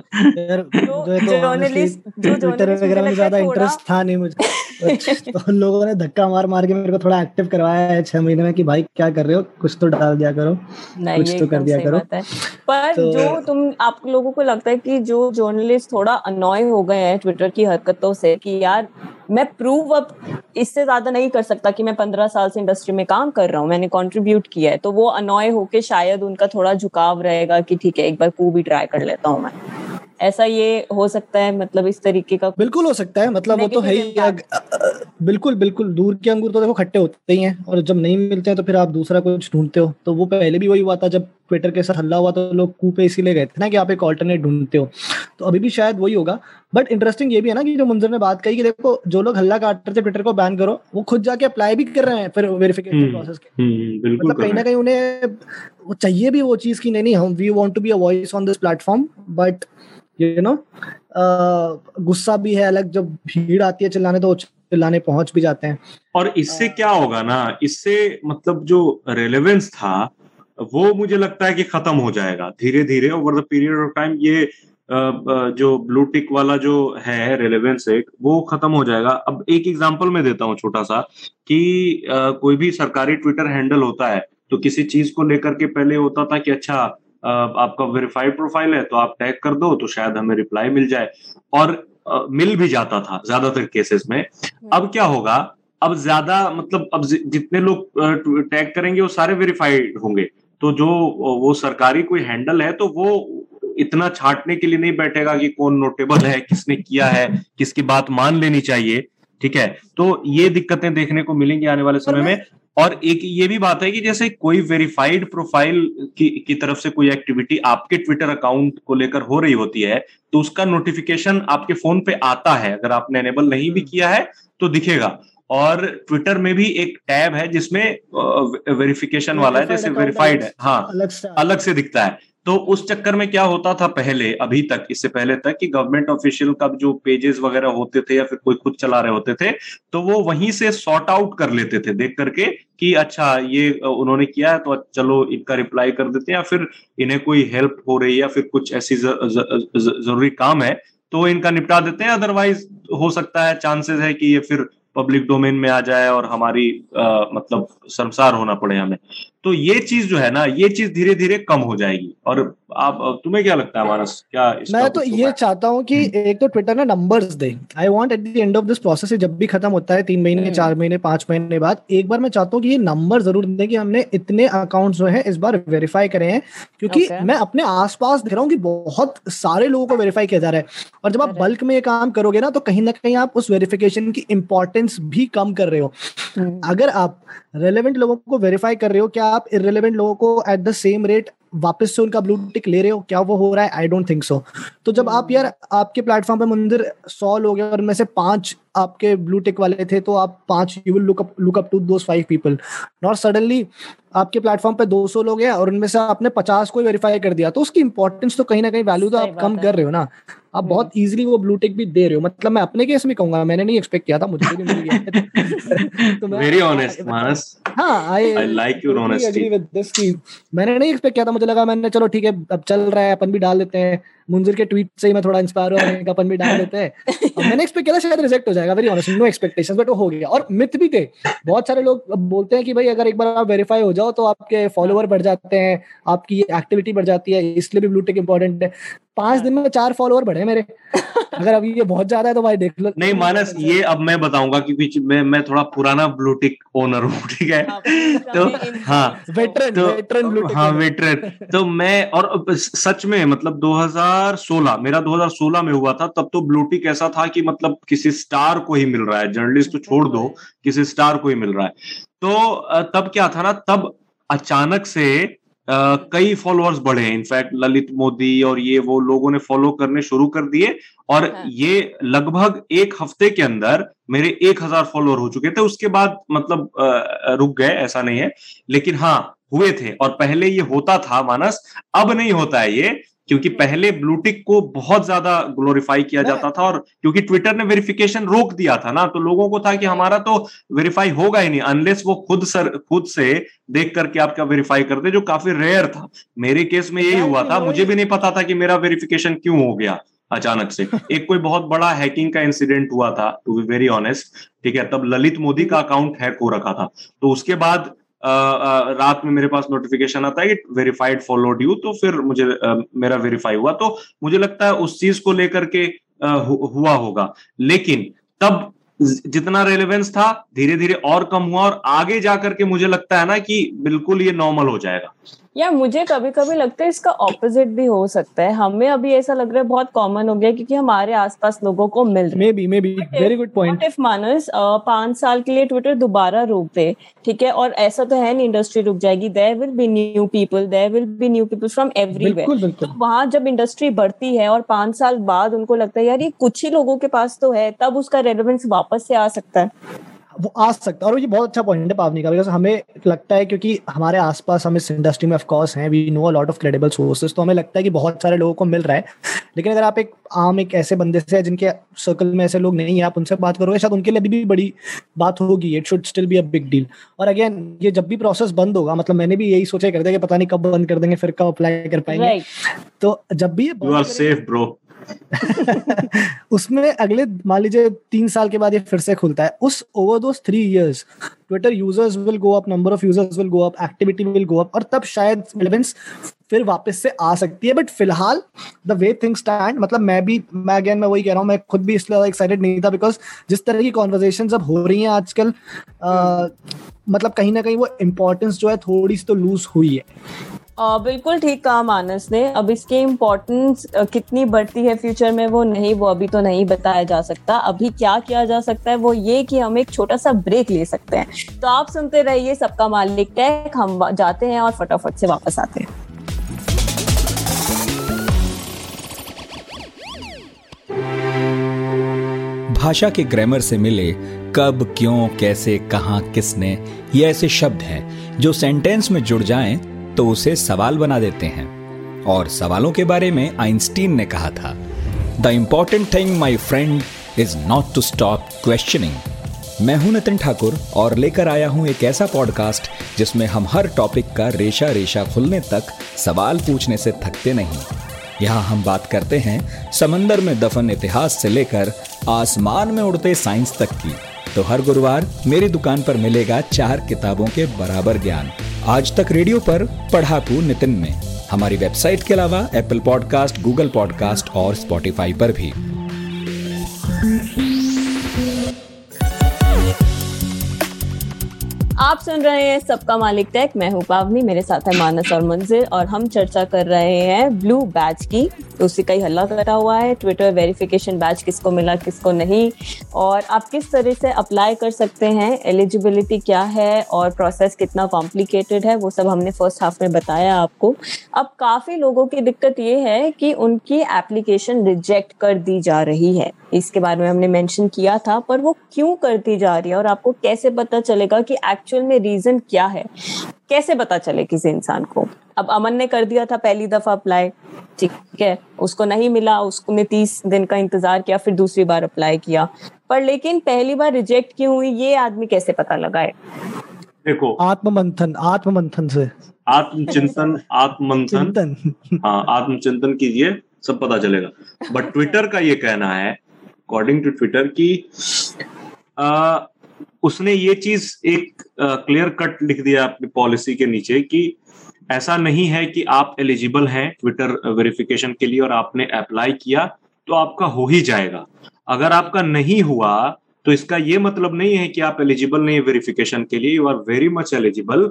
ट्विटर वगैरह में ज्यादा इंटरेस्ट था नहीं मुझे, तो उन लोगों ने धक्का मार मार के मेरे को थोड़ा एक्टिव करवाया है 6 महीने में कि भाई क्या कर रहे हो, कुछ तो डाल दिया करो, कुछ तो कर दिया करो। पर जो तुम आप लोगों को लगता है कि जो जर्नलिस्ट थोड़ा अनॉय होगा ट्विटर की हरकतों से कि यार मैं प्रूव अब इससे ज्यादा नहीं कर सकता कि मैं 15 साल से इंडस्ट्री में काम कर रहा हूँ, मैंने कंट्रीब्यूट किया है, तो वो अनॉय होके शायद उनका थोड़ा झुकाव रहेगा कि ठीक है एक बार कू भी ट्राई कर लेता हूँ मैं। ऐसा ये हो सकता है, मतलब इस तरीके का बिल्कुल हो सकता है, मतलब वो तो है ही। बिल्कुल बिल्कुल, दूर के अंगूर तो देखो खट्टे होते ही हैं और जब नहीं मिलते हैं तो फिर आप दूसरा कुछ ढूंढते हो। तो वो पहले भी वही हुआ था जब ट्विटर के साथ हल्ला हुआ तो लोग कू पे इसीलिए गए थे ना कि आप एक ऑल्टरनेट ढूंढते हो, तो अभी भी शायद वही होगा। बट इंटरेस्टिंग ये भी है ना कि जो मुंजर ने बात कही कि देखो जो लोग हल्ला काट रहे थे ट्विटर को बैन करो, वो खुद जाके अप्लाई भी कर रहे हैं फिर वेरिफिकेशन प्रोसेस के, मतलब कहीं ना कहीं उन्हें वो चाहिए भी वो चीज की नहीं हम we want to be a voice on this platform. But you know गुस्सा भी है अलग, जब भीड़ आती है चिल्लाने तो चिल्लाने पहुंच भी जाते हैं। और इससे क्या होगा ना, इससे मतलब जो रेलेवेंस था वो मुझे लगता है कि खत्म हो जाएगा धीरे धीरे over the period of time. ये जो ब्लू टिक वाला जो है रेलेवेंस एक, वो खत्म हो जाएगा। अब एक एग्जांपल मैं देता हूँ छोटा सा कि कोई भी सरकारी ट्विटर हैंडल होता है तो किसी चीज को लेकर के पहले होता था कि अच्छा आपका वेरीफाइड प्रोफाइल है तो आप टैग कर दो तो शायद हमें रिप्लाई मिल जाए, और मिल भी जाता था ज्यादातर केसेस में। अब क्या होगा, अब ज्यादा मतलब अब जितने लोग टैग करेंगे वो सारे वेरीफाइड होंगे, तो जो वो सरकारी कोई हैंडल है तो वो इतना छांटने के लिए नहीं बैठेगा कि कौन नोटेबल है, किसने किया है, किसकी बात मान लेनी चाहिए। ठीक है, तो ये दिक्कतें देखने को मिलेंगी आने वाले समय में। और एक ये भी बात है कि जैसे कोई वेरीफाइड प्रोफाइल की तरफ से कोई एक्टिविटी आपके ट्विटर अकाउंट को लेकर हो रही होती है तो उसका नोटिफिकेशन आपके फोन पे आता है, अगर आपने एनेबल नहीं भी किया है तो दिखेगा। और ट्विटर में भी एक टैब है जिसमें वेरिफिकेशन वाला है, जैसे वेरीफाइड है, हाँ अलग से दिखता है। तो उस चक्कर में क्या होता था पहले, अभी तक, इससे पहले तक, कि गवर्नमेंट ऑफिशियल का जो पेजेस वगैरह होते थे या फिर कोई खुद चला रहे होते थे तो वो वहीं से सॉर्ट आउट कर लेते थे देख करके कि अच्छा ये उन्होंने किया है तो चलो इनका रिप्लाई कर देते हैं, या फिर इन्हें कोई हेल्प हो रही है या फिर कुछ ऐसी जरूरी काम है तो इनका निपटा देते हैं, अदरवाइज हो सकता है चांसेस है कि ये फिर पब्लिक डोमेन में आ जाए और हमारी मतलब शर्मसार होना पड़े हमें। तो ये चीज जो है ना, ये चीज धीरे धीरे कम हो जाएगी। और आप, तुम्हें क्या लगता है मानस, क्या इसका? मैं तो ये चाहता हूँ कि एक तो ट्विटर ना नंबर्स दे। I want at the end of this process, जब भी खत्म होता है 3 महीने 4 महीने 5 महीने बाद, एक बार मैं चाहता हूँ कि ये नंबर जरूर दें कि हमने इतने अकाउंट्स जो है इस बार वेरीफाई करे हैं, क्योंकि मैं अपने आसपास देख रहा हूँ कि बहुत सारे लोगों को वेरीफाई किया जा रहा है। और जब आप बल्क में ये काम करोगे ना तो कहीं ना कहीं आप उस वेरिफिकेशन की इंपॉर्टेंस भी कम कर रहे हो। अगर आप रेलेवेंट लोगों को वेरीफाई कर रहे हो, क्या आप इररेलेवेंट लोगों को एट द सेम रेट वापस से उनका ब्लू टिक ले रहे हो? क्या वो हो रहा है? I don't think so. तो जब आप, यार आपके प्लेटफॉर्म पे मंदिर 100 लोग हैं और उनमें से 5 आपके ब्लू टिक वाले थे, तो आप 5 you will look up to those 5 people. Not suddenly आपके प्लेटफॉर्म पे 200 लोग हैं और उनमें से आपने 50 को वेरीफाई कर दिया, तो उसकी इंपॉर्टेंस तो कहीं ना कहीं, वैल्यू तो आप कम कर रहे हो ना। आप बहुत इजीली वो ब्लू टिक भी दे रहे हो। मतलब मैं अपने केस में कहूंगा, मैंने नहीं एक्सपेक्ट किया था, मुझे भी मिल गया। तो वेरी ऑनेस्ट मानस, हां I like your honesty with this की मैंने नहीं एक्सपेक्ट किया था। मुझे लगा, मैंने चलो ठीक है अब चल रहा है अपन भी डाल देते हैं, मुंजिर के ट्वीट से ही मैं थोड़ा इंस्पायर हुआ, मैंने कहा अपन भी डाल देते हैं। मैंने एक्सपेक्ट किया था शायद रिजेक्ट हो जाएगा, very honest, no expectations, but वो हो गया। और मिथ भी थे, बहुत सारे लोग बोलते हैं कि भाई अगर एक बार आप वेरीफाई हो जाओ तो आपके फॉलोअर बढ़ जाते हैं, आपकी एक्टिविटी बढ़ जाती है, इसलिए भी ब्लू टिक इंपॉर्टेंट है। 5 दिन में 4 फॉलोअर बढ़े मेरे। अगर अभी ये बहुत ज्यादा है तो भाई देख लो। नहीं मानस, ये अब मैं बताऊंगा क्योंकि मैं थोड़ा पुराना ब्लू टिक ओनर हूँ, ठीक है? तो हाँ, वेटरन। तो मैं, और सच में मतलब 2016, मेरा 2016 में हुआ था, तब तो ब्लू टिक ऐसा था कि मतलब किसी स्टार को ही मिल रहा है, जर्नलिस्ट तो छोड़ दो, किसी स्टार को ही मिल रहा है। तो तब क्या था ना, तब अचानक से कई फॉलोअर्स बढ़े। इनफैक्ट ललित मोदी और ये वो लोगों ने फॉलो करने शुरू कर दिए और ये लगभग 1 हफ्ते के अंदर मेरे 1000 फॉलोअर हो चुके थे। उसके बाद मतलब रुक गए, ऐसा नहीं है, लेकिन हाँ हुए थे। और पहले ये होता था मानस, अब नहीं होता है ये, क्योंकि पहले ब्लूटिक को बहुत ज्यादा ग्लोरीफाई किया जाता था और क्योंकि ट्विटर ने वेरिफिकेशन रोक दिया था ना, तो लोगों को था कि हमारा तो वेरीफाई होगा ही नहीं अनलेस वो खुद से देख करके आपका वेरीफाई करते, जो काफी रेयर था। मेरे केस में यही हुआ था, मुझे भी नहीं पता था कि मेरा वेरिफिकेशन क्यों हो गया अचानक से। एक कोई बहुत बड़ा हैकिंग का इंसिडेंट हुआ था, टू बी वेरी ऑनेस्ट, ठीक है? तब ललित मोदी का अकाउंट हैक हो रखा था, तो उसके बाद रात में मेरे पास नोटिफिकेशन आता है कि वेरीफाइड फॉलोड यू, तो फिर मुझे मेरा वेरीफाई हुआ। तो मुझे लगता है उस चीज को लेकर के हुआ होगा, लेकिन तब जितना रेलेवेंस था धीरे धीरे और कम हुआ और आगे जाकर के मुझे लगता है ना कि बिल्कुल ये नॉर्मल हो जाएगा। या मुझे कभी कभी लगता है इसका ऑपोजिट भी हो सकता है। हमें अभी ऐसा लग रहा है बहुत कॉमन हो गया क्योंकि हमारे आसपास लोगों को मिल रहा है। May be very good point. If Manas 5 साल के लिए ट्विटर दोबारा रोक दे, ठीक है, और ऐसा तो है नहीं इंडस्ट्री रुक जाएगी, there will be new people from everywhere. तो वहां जब इंडस्ट्री बढ़ती है और 5 साल बाद उनको लगता है यार ये कुछ ही लोगों के पास तो है, तब उसका रेलेवेंस वापस से आ सकता है, वो आ सकता है। और ये बहुत अच्छा पॉइंट है पावनी का, बिकॉज हमें लगता है क्योंकि हमारे आसपास हम इस इंडस्ट्री में ऑफकोर्स हैं, we know a lot of credible sources, तो हमें लगता है कि बहुत सारे लोगों को मिल रहा है। लेकिन अगर आप एक ऐसे बंदे से जिनके सर्कल में ऐसे लोग नहीं है, आप उनसे बात करोगे, शायद उनके लिए भी बड़ी बात होगी। It should still be a big deal. और अगेन ये जब भी प्रोसेस बंद होगा, मतलब मैंने भी यही सोचा कर दिया कि पता नहीं कब बंद कर देंगे, फिर कब अप्लाई कर पाएंगे। तो जब भी यू आर सेफ ब्रो। उसमें अगले मान लीजिए 3 साल के बाद ये फिर से खुलता है, उस over those 3 years Twitter users will go up, number of users will go up, activity will go up, और तब शायद रेलेवेंस फिर वापस से आ सकती है। बट फिलहाल द वे थिंग्स स्टैंड, मतलब मैं वही कह रहा हूँ, मैं खुद भी इसलिए एक्साइटेड नहीं था बिकॉज जिस तरह की कॉन्वर्जेशन अब हो रही है आजकल, मतलब कहीं ना कहीं वो इम्पोर्टेंस जो है थोड़ी सी तो लूज हुई है। बिल्कुल ठीक कहा मानस ने। अब इसकी इम्पोर्टेंस कितनी बढ़ती है फ्यूचर में वो अभी तो नहीं बताया जा सकता। अभी क्या किया जा सकता है वो ये कि हम एक छोटा सा ब्रेक ले सकते हैं। तो आप सुनते रहिए सबका मालिक टेक, हम जाते हैं और फटाफट से वापस आते हैं। भाषा के ग्रामर से मिले कब, क्यों, कैसे, कहां, किसने, ये ऐसे शब्द हैं जो सेंटेंस में जुड़ जाएं तो उसे सवाल बना देते हैं। और सवालों के बारे में आइंस्टीन ने कहा था, the important thing my friend is not to stop questioning. मैं हूं नितिन ठाकुर और लेकर आया हूं एक ऐसा पॉडकास्ट जिसमें हम हर टॉपिक का रेशा रेशा खुलने तक सवाल पूछने से थकते नहीं। यहाँ हम बात करते हैं समंदर में दफन इतिहास से लेकर आसमान में उड़ते साइंस तक की। तो हर गुरुवार मेरी दुकान पर मिलेगा 4 किताबों के बराबर ज्ञान। आज तक रेडियो पर पढ़ाकू नितिन में, हमारी वेबसाइट के अलावा एप्पल पॉडकास्ट, गूगल पॉडकास्ट और स्पॉटिफाई पर भी। आप सुन रहे हैं सबका मालिक टेक। मैं हूँ पावनी, मेरे साथ है मानस और मुंजिर और हम चर्चा कर रहे हैं ब्लू बैच की। तो उसी का ही हल्ला करा हुआ है, ट्विटर वेरिफिकेशन बैच किसको मिला किसको नहीं, और आप किस तरह से अप्लाई कर सकते हैं, एलिजिबिलिटी क्या है और प्रोसेस कितना कॉम्प्लिकेटेड है, वो सब हमने फर्स्ट हाफ में बताया आपको। अब काफ़ी लोगों की दिक्कत ये है कि उनकी एप्लीकेशन रिजेक्ट कर दी जा रही है। इसके बारे में हमने मेंशन किया था, पर वो क्यों कर दी जा रही है और आपको कैसे पता चलेगा कि एक्चुअल में रीजन क्या है, कैसे पता चले किसी इंसान को। अब अमन ने कर दिया था पहली दफा अप्लाई, ठीक है, उसको नहीं मिला, उसने 30 दिन का इंतजार किया, फिर दूसरी बार अप्लाई किया, पर लेकिन पहली बार रिजेक्ट क्यों हुई, ये आदमी कैसे पता लगाए? देखो, आत्ममंथन से, आत्मचिंतन कीजिए, सब पता चलेगा। बट ट्विटर का ये कहना है, अकॉर्डिंग टू ट्विटर, की उसने ये चीज एक क्लियर कट लिख दिया अपनी पॉलिसी के नीचे कि ऐसा नहीं है कि आप एलिजिबल हैं ट्विटर वेरिफिकेशन के लिए और आपने अप्लाई किया तो आपका हो ही जाएगा। अगर आपका नहीं हुआ तो इसका ये मतलब नहीं है कि आप एलिजिबल नहीं वेरिफिकेशन के लिए, you are very much eligible.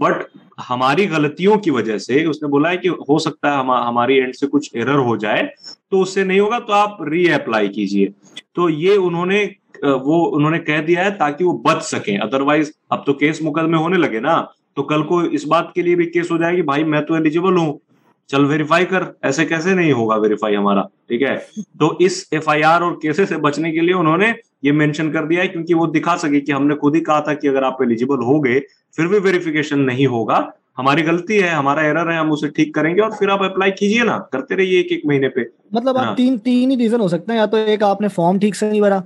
But हमारी गलतियों की वजह से उसने बोला है कि हो सकता है हमारी एंड से कुछ एरर हो जाए, तो उससे नहीं होगा तो आप रीअप्लाई कीजिए। तो ये उन्होंने कह दिया है ताकि वो बच सकें, अदरवाइज अब तो केस मुकदमे होने लगे ना, तो कल को इस बात के लिए भी केस हो जाएगी, भाई मैं तो एलिजिबल हूँ, चल वेरीफाई कर, ऐसे कैसे नहीं होगा वेरीफाई हमारा, ठीक है। तो इस एफआईआर और केसेस से बचने के लिए उन्होंने ये मेंशन कर दिया है, क्योंकि वो दिखा सके कि हमने खुद ही कहा था कि अगर आप एलिजिबल हो गए फिर भी वेरिफिकेशन नहीं होगा, हमारी गलती है, हमारा एरर है, हम उसे ठीक करेंगे और फिर आप अप्लाई कीजिए ना, करते रहिए एक महीने पे। मतलब आप तीन ही रीजन हो सकते हैं, या तो एक आपने फॉर्म ठीक से नहीं भरा,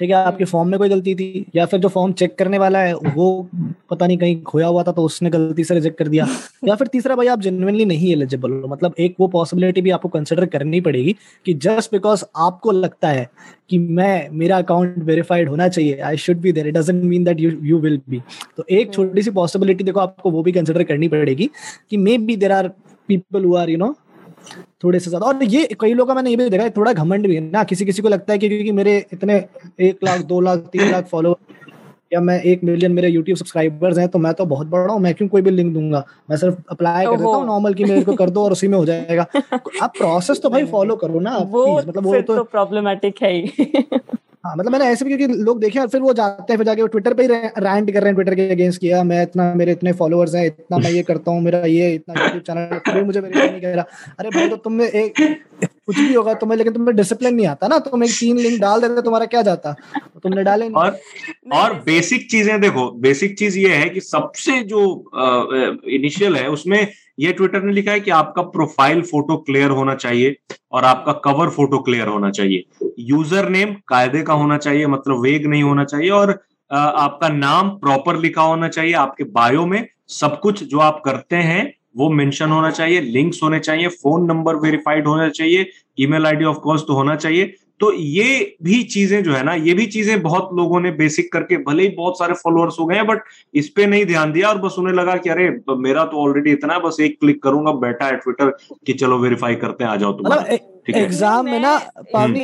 ठीक है, आपके फॉर्म में कोई गलती थी, या फिर जो फॉर्म चेक करने वाला है वो पता नहीं कहीं खोया हुआ था तो उसने गलती से रिजेक्ट कर दिया, या फिर तीसरा भाई आप जेन्युइनली नहीं एलिजिबल हो। मतलब एक वो पॉसिबिलिटी भी आपको कंसिडर करनी पड़ेगी कि जस्ट बिकॉज आपको लगता है कि मेरा अकाउंट वेरीफाइड होना चाहिए, I should be there, it doesn't mean that you will be. तो एक छोटी सी पॉसिबिलिटी देखो आपको वो भी कंसिडर करनी पड़ेगी कि may be there are people who are, you know, थोड़े से ज्यादा। और ये कई लोगों का मैंने ये भी देखा है, थोड़ा घमंड भी है ना, किसी को लगता है कि क्योंकि मेरे इतने 1 लाख 2 लाख 3 लाख फॉलोअर्स या मैं 1 मिलियन मेरे YouTube सब्सक्राइबर्स हैं तो मैं तो बहुत बड़ा हूँ, मैं क्यों कोई भी लिंक दूंगा, मैं सिर्फ अप्लाई कर देता हूँ नॉर्मल की, मेरे को कर दो और उसी में हो जाएगा। आप प्रोसेस तो भाई फॉलो करो ना, मतलब वो तो प्रॉब्लमेटिक है ही। हाँ, मतलब मैंने ऐसे भी क्योंकि लोग देखे और फिर वो जाते हैं, फिर जाके वो ट्विटर पे ही रैंट कर रहे हैं, ट्विटर के अगेंस्ट किया, मैं इतना, मेरे इतने फॉलोअर्स हैं, इतना मैं ये करता हूँ, मेरा ये इतना यूट्यूब चैनल, फिर मुझे वेरीफाई नहीं कर रहा। अरे भाई, तो तुम्हें एक कुछ भी होगा तुम्हें, लेकिन तुम्हें डिसिप्लिन नहीं आता ना, तुम एक 3 लिंक डाल देते तुम्हारा क्या जाता, तुमने डाले नहीं। और बेसिक चीजें देखो, बेसिक चीज ये है कि सबसे जो इनिशियल है उसमें ये ट्विटर ने लिखा है कि आपका प्रोफाइल फोटो क्लियर होना चाहिए और आपका कवर फोटो क्लियर होना चाहिए, यूजर नेम कायदे का होना चाहिए, मतलब वेग नहीं होना चाहिए, और आपका नाम प्रॉपर लिखा होना चाहिए, आपके बायो में सब कुछ जो आप करते हैं वो मेंशन होना चाहिए, लिंक्स होने चाहिए, फोन नंबर वेरीफाइड होना चाहिए, ईमेल आईडी ऑफ कोर्स तो होना चाहिए। तो ये भी चीजें जो है ना, ये भी चीजें बहुत लोगों ने बेसिक करके, भले ही बहुत सारे फॉलोअर्स हो गए हैं बट इस पे नहीं ध्यान दिया और बस उन्हें लगा कि अरे मेरा तो ऑलरेडी इतना है, बस एक क्लिक करूंगा, बैठा है ट्विटर कि चलो वेरीफाई करते हैं, आ जाओ तुम। एग्जाम में ना पावनी,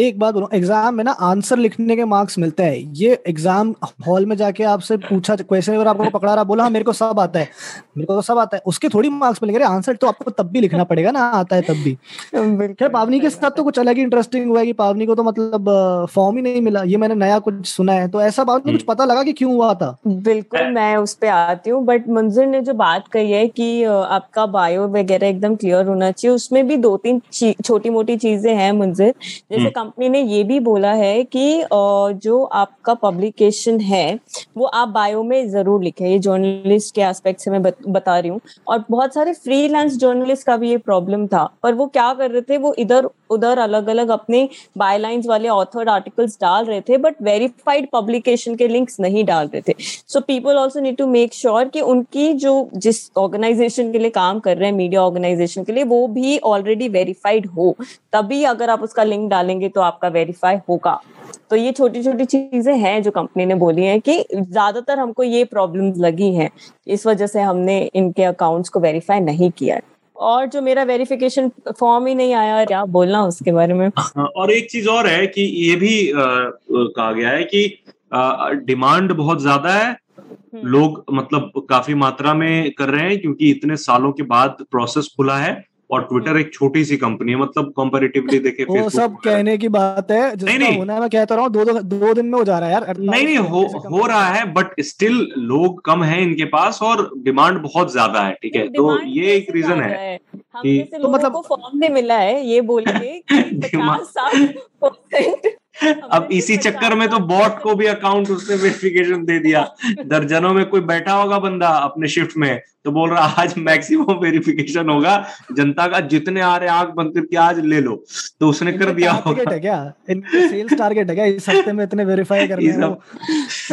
एक बात बोलूं, एग्जाम में ना आंसर लिखने के मार्क्स मिलते हैं, ये एग्जाम हॉल में जाके आपसे पूछा क्वेश्चन, अगर आपको पकड़ा रहा, बोला मेरे को सब आता है, मेरे को तो सब आता है, उसके थोड़ी मार्क्स मिलेंगे, आंसर तो आपको तब भी लिखना पड़ेगा ना, आता है तब भी। खैर पावनी के साथ तो कुछ अलग ही इंटरेस्टिंग हुआ है कि पावनी को तो मतलब फॉर्म ही नहीं मिला, ये मैंने नया कुछ सुना है, तो ऐसा पावनी कुछ पता लगा कि क्यों हुआ था? बिल्कुल, मैं उस पर आती हूँ, बट मंजिल ने जो बात कही है कि आपका बायो वगैरह एकदम क्लियर होना चाहिए, उसमें भी 2-3 चीज छोटी मोटी चीजें हैं मुंजिर, जैसे कंपनी ने ये भी बोला है कि जो आपका पब्लिकेशन है वो आप बायो में जरूर लिखें, ये जर्नलिस्ट के एस्पेक्ट से मैं बता रही हूँ। और बहुत सारे फ्रीलांस जर्नलिस्ट का भी ये प्रॉब्लम था, पर वो क्या कर रहे थे, वो इधर उधर अलग अलग अपने बायलाइंस वाले ऑथर्ड आर्टिकल्स डाल रहे थे बट वेरीफाइड पब्लिकेशन के लिंक्स नहीं डाल रहे थे। So people also need to make sure कि उनकी जो जिस ऑर्गेनाइजेशन के लिए काम कर रहे हैं, मीडिया ऑर्गेनाइजेशन के लिए, वो भी ऑलरेडी वेरीफाइड हो, तभी अगर आप उसका लिंक डालेंगे तो आपका वेरीफाई होगा। तो ये छोटी छोटी चीजें हैं जो कंपनी ने बोली है कि ज्यादातर हमको ये प्रॉब्लम्स लगी हैं, इस वजह से हमने इनके अकाउंट्स को वेरीफाई नहीं किया। और जो मेरा वेरिफिकेशन फॉर्म ही नहीं आया, क्या बोलना उसके बारे में। और एक चीज और है कि ये भी कहा गया है कि डिमांड बहुत ज्यादा है, लोग मतलब काफी मात्रा में कर रहे हैं क्योंकि इतने सालों के बाद प्रोसेस खुला है। और ट्विटर एक छोटी सी कंपनी है, मतलब कंपैरेटिवली देखे वो सब कहने की बात है, नहीं होना है, मैं कहता रहा हूं दो दिन में हो जा रहा है यार। नहीं हो रहा है बट स्टिल लोग कम हैं इनके पास और डिमांड बहुत ज्यादा है। ठीक है, तो ये एक रीजन है कि तो मतलब फॉर्म भी मिला है ये बोल के 50-60%। अब इसी चक्कर में तो बॉट को भी अकाउंट उसने वेरिफिकेशन दे दिया। दर्जनों में कोई बैठा होगा बंदा अपने शिफ्ट में, तो बोल रहा आज मैक्सिमम वेरिफिकेशन होगा जनता का, जितने आ रहे आंख बंद करके आज ले लो, तो उसने कर दिया होगा। है क्या सेल्स टारगेट है क्या इस हफ्ते में इतने वेरीफाई करने हैं?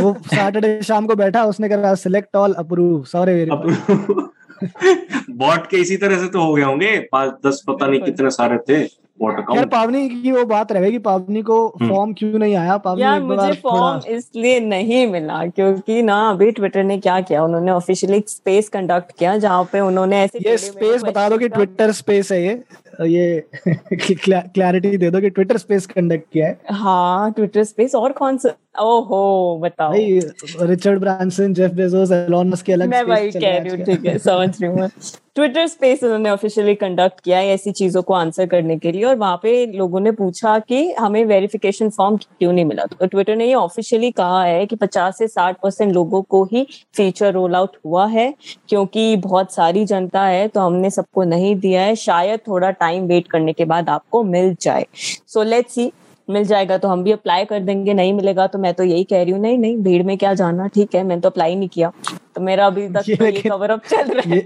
वो सैटरडे शाम को बैठा, उसने करा सिलेक्ट ऑल अप्रूव सारे वेरीफाई। बॉट के इसी तरह से तो हो गए होंगे 5-10, पता नहीं कितने सारे थे। यार पावनी की वो बात रह गई कि पावनी को फॉर्म क्यों नहीं आया। पावनी यार मुझे फॉर्म इसलिए नहीं मिला क्योंकि ना अभी ट्विटर ने क्या किया, उन्होंने ऑफिशियली एक स्पेस कंडक्ट किया जहाँ पे उन्होंने ऐसे ये स्पेस बता दो कि ट्विटर स्पेस है ये क्लैरिटी दे दो कि ट्विटर स्पेस कंडक्ट किया है। हाँ ट्विटर स्पेस। और कौन सा, ओहो बताओ, Richard Branson, Jeff Bezos, Elon Musk के अलग मैं वही कह रही हूँ। ठीक है समझ रही हूँ। ट्विटर स्पेस उन्होंने ऑफिशियली कंडक्ट किया है ऐसी चीजों को आंसर करने के लिए, और वहां पे लोगों ने पूछा कि हमें वेरिफिकेशन फॉर्म क्यों नहीं मिला। तो ट्विटर ने ये ऑफिशियली कहा है कि 50-60% लोगों को ही फीचर रोल आउट हुआ है, क्योंकि बहुत सारी जनता है तो हमने सबको नहीं दिया है, शायद थोड़ा टाइम वेट करने के बाद आपको मिल जाए। सो लेट्स सी, मिल जाएगा तो हम भी अप्लाई कर देंगे, नहीं मिलेगा तो मैं तो यही कह रही हूँ नहीं भीड़ में क्या जाना। ठीक है मैंने तो अप्लाई नहीं किया, तो मेरा अभी तक ये कवर अप चल रहा है।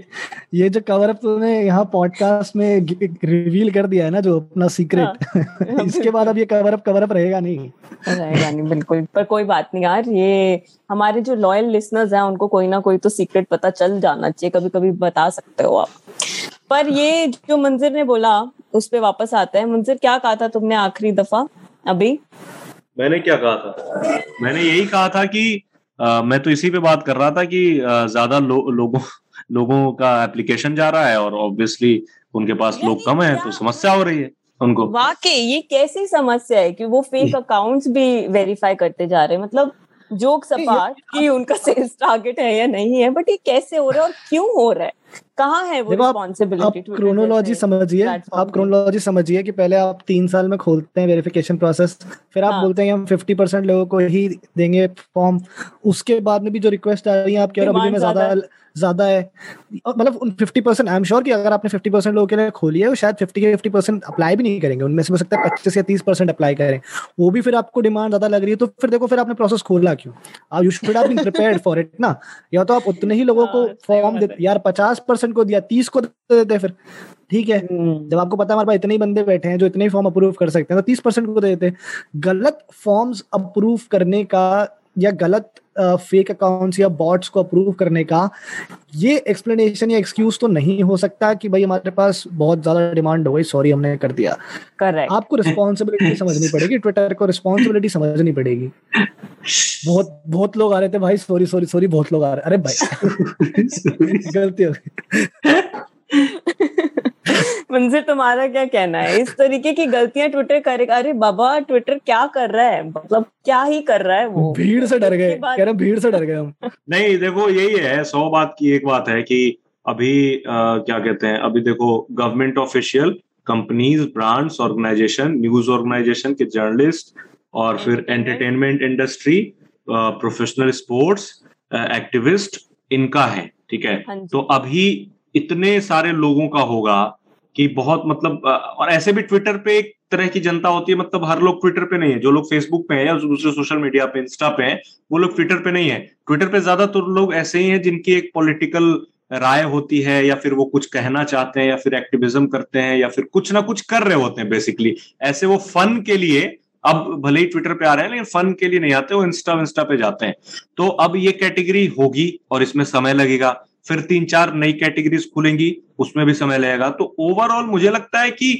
ये जो कवर अप तूने यहाँ पॉडकास्ट में रिवील कर दिया है ना, जो अपना सीक्रेट, हाँ। इसके बाद अब ये कवर अप रहेगा नहीं बिल्कुल। पर कोई बात नहीं यार, ये हमारे जो लॉयल लिसनर्स हैं उनको कोई ना कोई तो सीक्रेट पता चल जाना चाहिए, कभी कभी बता सकते हो आप। पर ये जो मंजिर ने बोला उस पर वापस आता है। मंजिर क्या कहा था तुमने आखिरी दफा अभी? मैंने क्या कहा था, मैंने यही कहा था कि मैं तो इसी पे बात कर रहा था कि ज्यादा लोगों का एप्लीकेशन जा रहा है और ऑब्वियसली उनके पास लोग कम है तो समस्या हो रही है उनको। वाकई ये कैसी समस्या है कि वो फेक अकाउंट्स भी वेरीफाई करते जा रहे हैं। मतलब जोक सपाट कि उनका सेल्स टारगेट है या नहीं है, बट ये कैसे हो रहा है और क्यों हो रहा है, कहाँ है वो रिस्पांसिबिलिटी? आप क्रोनोलॉजी समझिए कि पहले आप 3 साल में खोलते हैं वेरिफिकेशन प्रोसेस, फिर आप बोलते हैं हम 50% लोगों को ही देंगे फॉर्म, उसके बाद में भी जो रिक्वेस्ट आ रही है आप कह रहे हो ज्यादा है। मतलब 50% आई एम श्योर कि अगर आपने 50% लोगों के लिए खोली है, वो शायद 50% अप्लाई भी नहीं करेंगे, उनमें से हो सकता है 25-30% अप्लाई करें, वो भी फिर आपको डिमांड ज्यादा लग रही है। तो फिर देखो फिर आपने प्रोसेस खोला क्यों? You should have been prepared for it ना। या तो आप उतने ही लोगों को फॉर्म दे यार, 50% को दिया 30 को देते फिर ठीक है, जब आपको पता है हमारे पास इतने ही बंदे बैठे हैं जो इतने ही फॉर्म अप्रूव कर सकते हैं तो 30% को दे देते। गलत फॉर्म्स अप्रूव करने का या गलत फेक अकाउंट्स या बॉट्स को अप्रूव करने का ये एक्सप्लेनेशन या एक्सक्यूज तो नहीं हो सकता कि भाई हमारे पास बहुत ज्यादा डिमांड हो गई, सॉरी हमने कर दिया। करेक्ट, आपको रिस्पांसिबिलिटी समझनी पड़ेगी, ट्विटर को रिस्पांसिबिलिटी समझनी पड़ेगी। बहुत लोग आ रहे थे भाई, सॉरी बहुत लोग आ रहे, अरे भाई गलती हो गई। मंजिल तुम्हारा क्या कहना है इस तरीके की गलतियां ट्विटर करेगा? अरे बाबा ट्विटर क्या कर रहा है, मतलब क्या ही कर रहा है वो, भीड़ से डर गए हम। नहीं देखो यही है 100 बात की एक बात है कि अभी क्या कहते हैं, अभी देखो government official, companies, brands, organisation, news organisation के जर्नलिस्ट और फिर entertainment industry, professional sports activist, इनका है। ठीक है, तो अभी इतने सारे लोगों का होगा कि बहुत मतलब, और ऐसे भी ट्विटर पे एक तरह की जनता होती है, मतलब हर लोग ट्विटर पे नहीं है, जो लोग फेसबुक पे है या दूसरे सोशल मीडिया पे इंस्टा पे है वो लोग ट्विटर पे नहीं है। ट्विटर पे ज्यादातर लोग ऐसे ही हैं जिनकी एक पॉलिटिकल राय होती है या फिर वो कुछ कहना चाहते हैं या फिर एक्टिविज्म करते हैं या फिर कुछ ना कुछ कर रहे होते हैं बेसिकली। ऐसे वो फन के लिए अब भले ही ट्विटर पे आ रहे हैं लेकिन फन के लिए नहीं आते, वो इंस्टा पे जाते हैं। तो अब ये कैटेगरी होगी और इसमें समय लगेगा, फिर 3-4 नई कैटेगरीज खुलेंगी उसमें भी समय लगेगा। तो ओवरऑल मुझे लगता है कि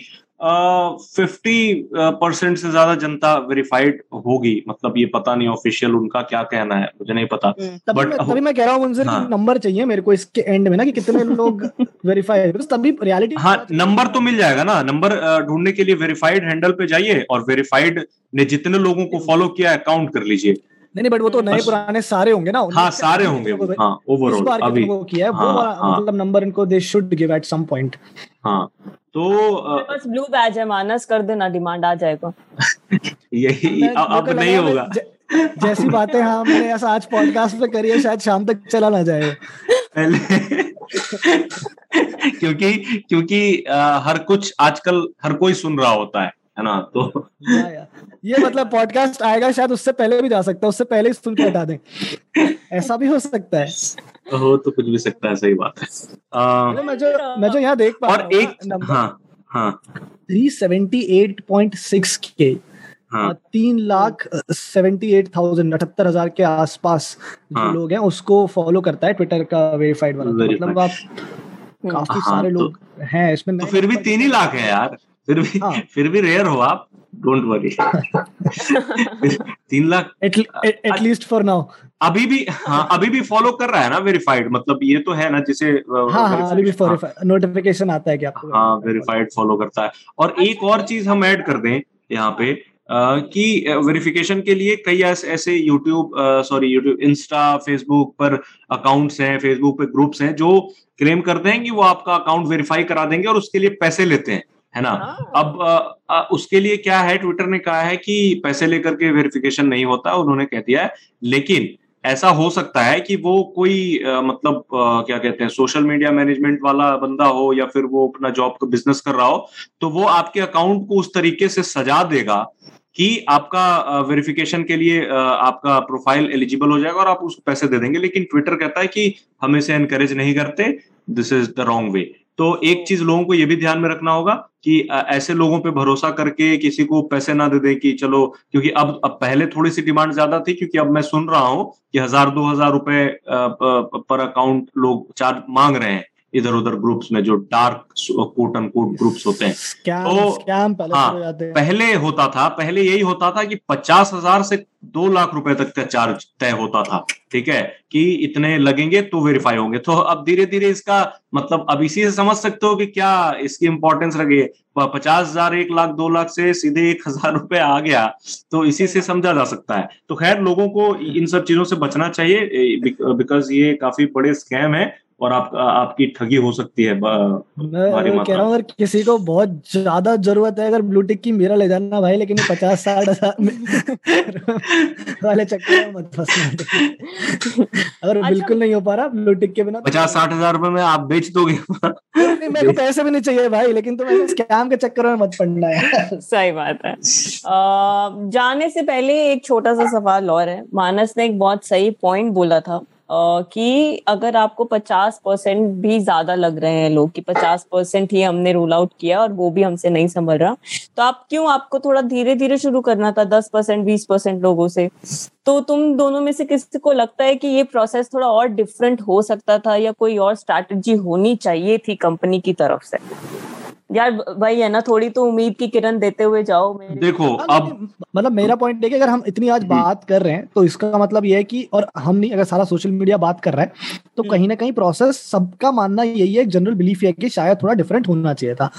50% से ज्यादा जनता वेरीफाइड होगी। मतलब ये पता नहीं ऑफिशियल उनका क्या कहना है, मुझे नहीं पता। तभी मैं कह रहा हूँ मुंजिर, नंबर चाहिए मेरे को इसके एंड में ना कि कितने लोग वेरीफाइड, तो तभी रियलिटी। हाँ, नंबर तो मिल जाएगा ना। नंबर ढूंढने के लिए वेरीफाइड हैंडल पे जाइए और वेरीफाइड ने जितने लोगों को फॉलो किया है काउंट कर लीजिए। नहीं, बट वो तो नए पुराने सारे होंगे ना। हाँ, सारे होंगे। हाँ, ओवरऑल अभी वो किया है वो मतलब नंबर इनको they should give at some point. हाँ, तो बस ब्लू बैज है मानस, कर देना, डिमांड आ जाएगा। यही अब नहीं होगा जैसी बातें हमने आज पॉडकास्ट पे करी है, शायद शाम तक चला ना जाए पहले। क्योंकि हर कुछ आजकल हर कोई सुन रहा होता है ना। तो ये मतलब पॉडकास्ट आएगा शायद उससे पहले भी जा सकता है, उससे पहले ही सुन के हटा दें, ऐसा भी हो सकता है। हो तो कुछ भी सकता है, सही बात है। मैं जो यहाँ देख पा रहा हूँ, हाँ, 378.6K, 3,78,000 के आसपास जो लोग हैं उसको फॉलो करता है ट्विटर का वेरीफाइड वाला। मतलब आप काफी सारे लोग हैं इसमें। फिर भी 3 लाख है यार, फिर भी रेयर हो आप, don't worry. 3 lakh at least for now अभी भी फॉलो कर रहा है ना वेरीफाइड। मतलब ये तो है ना जिसे नोटिफिकेशन आता है कि आपको वेरीफाइड फॉलो करता है। और एक और चीज हम ऐड कर दें यहाँ पे कि वेरिफिकेशन के लिए कई ऐसे यूट्यूब, इंस्टा, फेसबुक पर अकाउंट्स हैं, फेसबुक पे ग्रुप्स हैं जो क्लेम करते हैं कि वो आपका अकाउंट वेरीफाई करा देंगे और उसके लिए पैसे लेते हैं, है ना। अब उसके लिए क्या है, ट्विटर ने कहा है कि पैसे लेकर के वेरिफिकेशन नहीं होता, उन्होंने कह दिया है। लेकिन ऐसा हो सकता है कि वो कोई मतलब क्या कहते हैं, सोशल मीडिया मैनेजमेंट वाला बंदा हो या फिर वो अपना जॉब का बिजनेस कर रहा हो, तो वो आपके अकाउंट को उस तरीके से सजा देगा कि आपका वेरिफिकेशन के लिए आपका प्रोफाइल एलिजिबल हो जाएगा और आप उसको पैसे दे देंगे। लेकिन ट्विटर कहता है कि हम इसे एनकरेज नहीं करते, this is the wrong way. तो एक चीज लोगों को ये भी ध्यान में रखना होगा कि ऐसे लोगों पे भरोसा करके किसी को पैसे ना दे दे कि चलो, क्योंकि अब पहले थोड़ी सी डिमांड ज्यादा थी, क्योंकि अब मैं सुन रहा हूँ कि 1,000-2,000 रुपए पर अकाउंट लोग चार्ज मांग रहे हैं इधर उधर ग्रुप्स में, जो डार्क कोट अनकोट ग्रुप्स होते हैं। स्कैम पहले हो जाते हैं। पहले होता था, पहले यही होता था कि 50,000 से 2 लाख रुपए तक का चार्ज तय होता था, ठीक है, कि इतने लगेंगे तो वेरीफाई होंगे। तो अब धीरे धीरे इसका मतलब अब इसी से समझ सकते हो कि क्या इसकी इंपॉर्टेंस रखी है। 50,000, 1 लाख, 2 लाख से सीधे 1,000 रुपए आ गया, तो इसी से समझा जा सकता है। तो खैर, लोगों को इन सब चीजों से बचना चाहिए, बिकॉज ये काफी बड़े स्कैम है और आपकी ठगी हो सकती है। मैं कह रहा हूँ, अगर किसी को बहुत ज्यादा जरूरत है, अगर ब्लू टिक की, मेरा ले जाना भाई, लेकिन 50-60 हजार वाले चक्कर में मत फंसना। अगर बिल्कुल नहीं हो पा रहा ब्लू टिक के बिना, 50-60 हजार रुपए में आप बेच दोगे। मेरे पैसे भी नहीं चाहिए भाई, लेकिन तुम स्कैम के चक्कर में मत पड़ना है। सही बात है। जाने से पहले एक छोटा सा सवाल और है। मानस ने एक बहुत सही पॉइंट बोला था कि अगर आपको 50% भी ज्यादा लग रहे हैं लोग, कि 50% ही हमने रूल आउट किया और वो भी हमसे नहीं संभल रहा, तो आप क्यों, आपको थोड़ा धीरे धीरे शुरू करना था, 10%, 20% लोगों से। तो तुम दोनों में से किसी को लगता है कि ये प्रोसेस थोड़ा और डिफरेंट हो सकता था या कोई और स्ट्रैटेजी होनी चाहिए थी कंपनी की तरफ से? यार भाई, है ना, थोड़ी तो उम्मीद की किरण देते हुए जाओ। देखो, अब मतलब मेरा पॉइंट है कि अगर हम इतनी आज बात कर रहे हैं तो इसका मतलब ये है कि, और हम नहीं, अगर सारा सोशल मीडिया बात कर रहा है, तो कहीं ना कहीं प्रोसेस, सबका मानना यही है, जनरल बिलीफ है कि शायद थोड़ा डिफरेंट होना चाहिए था।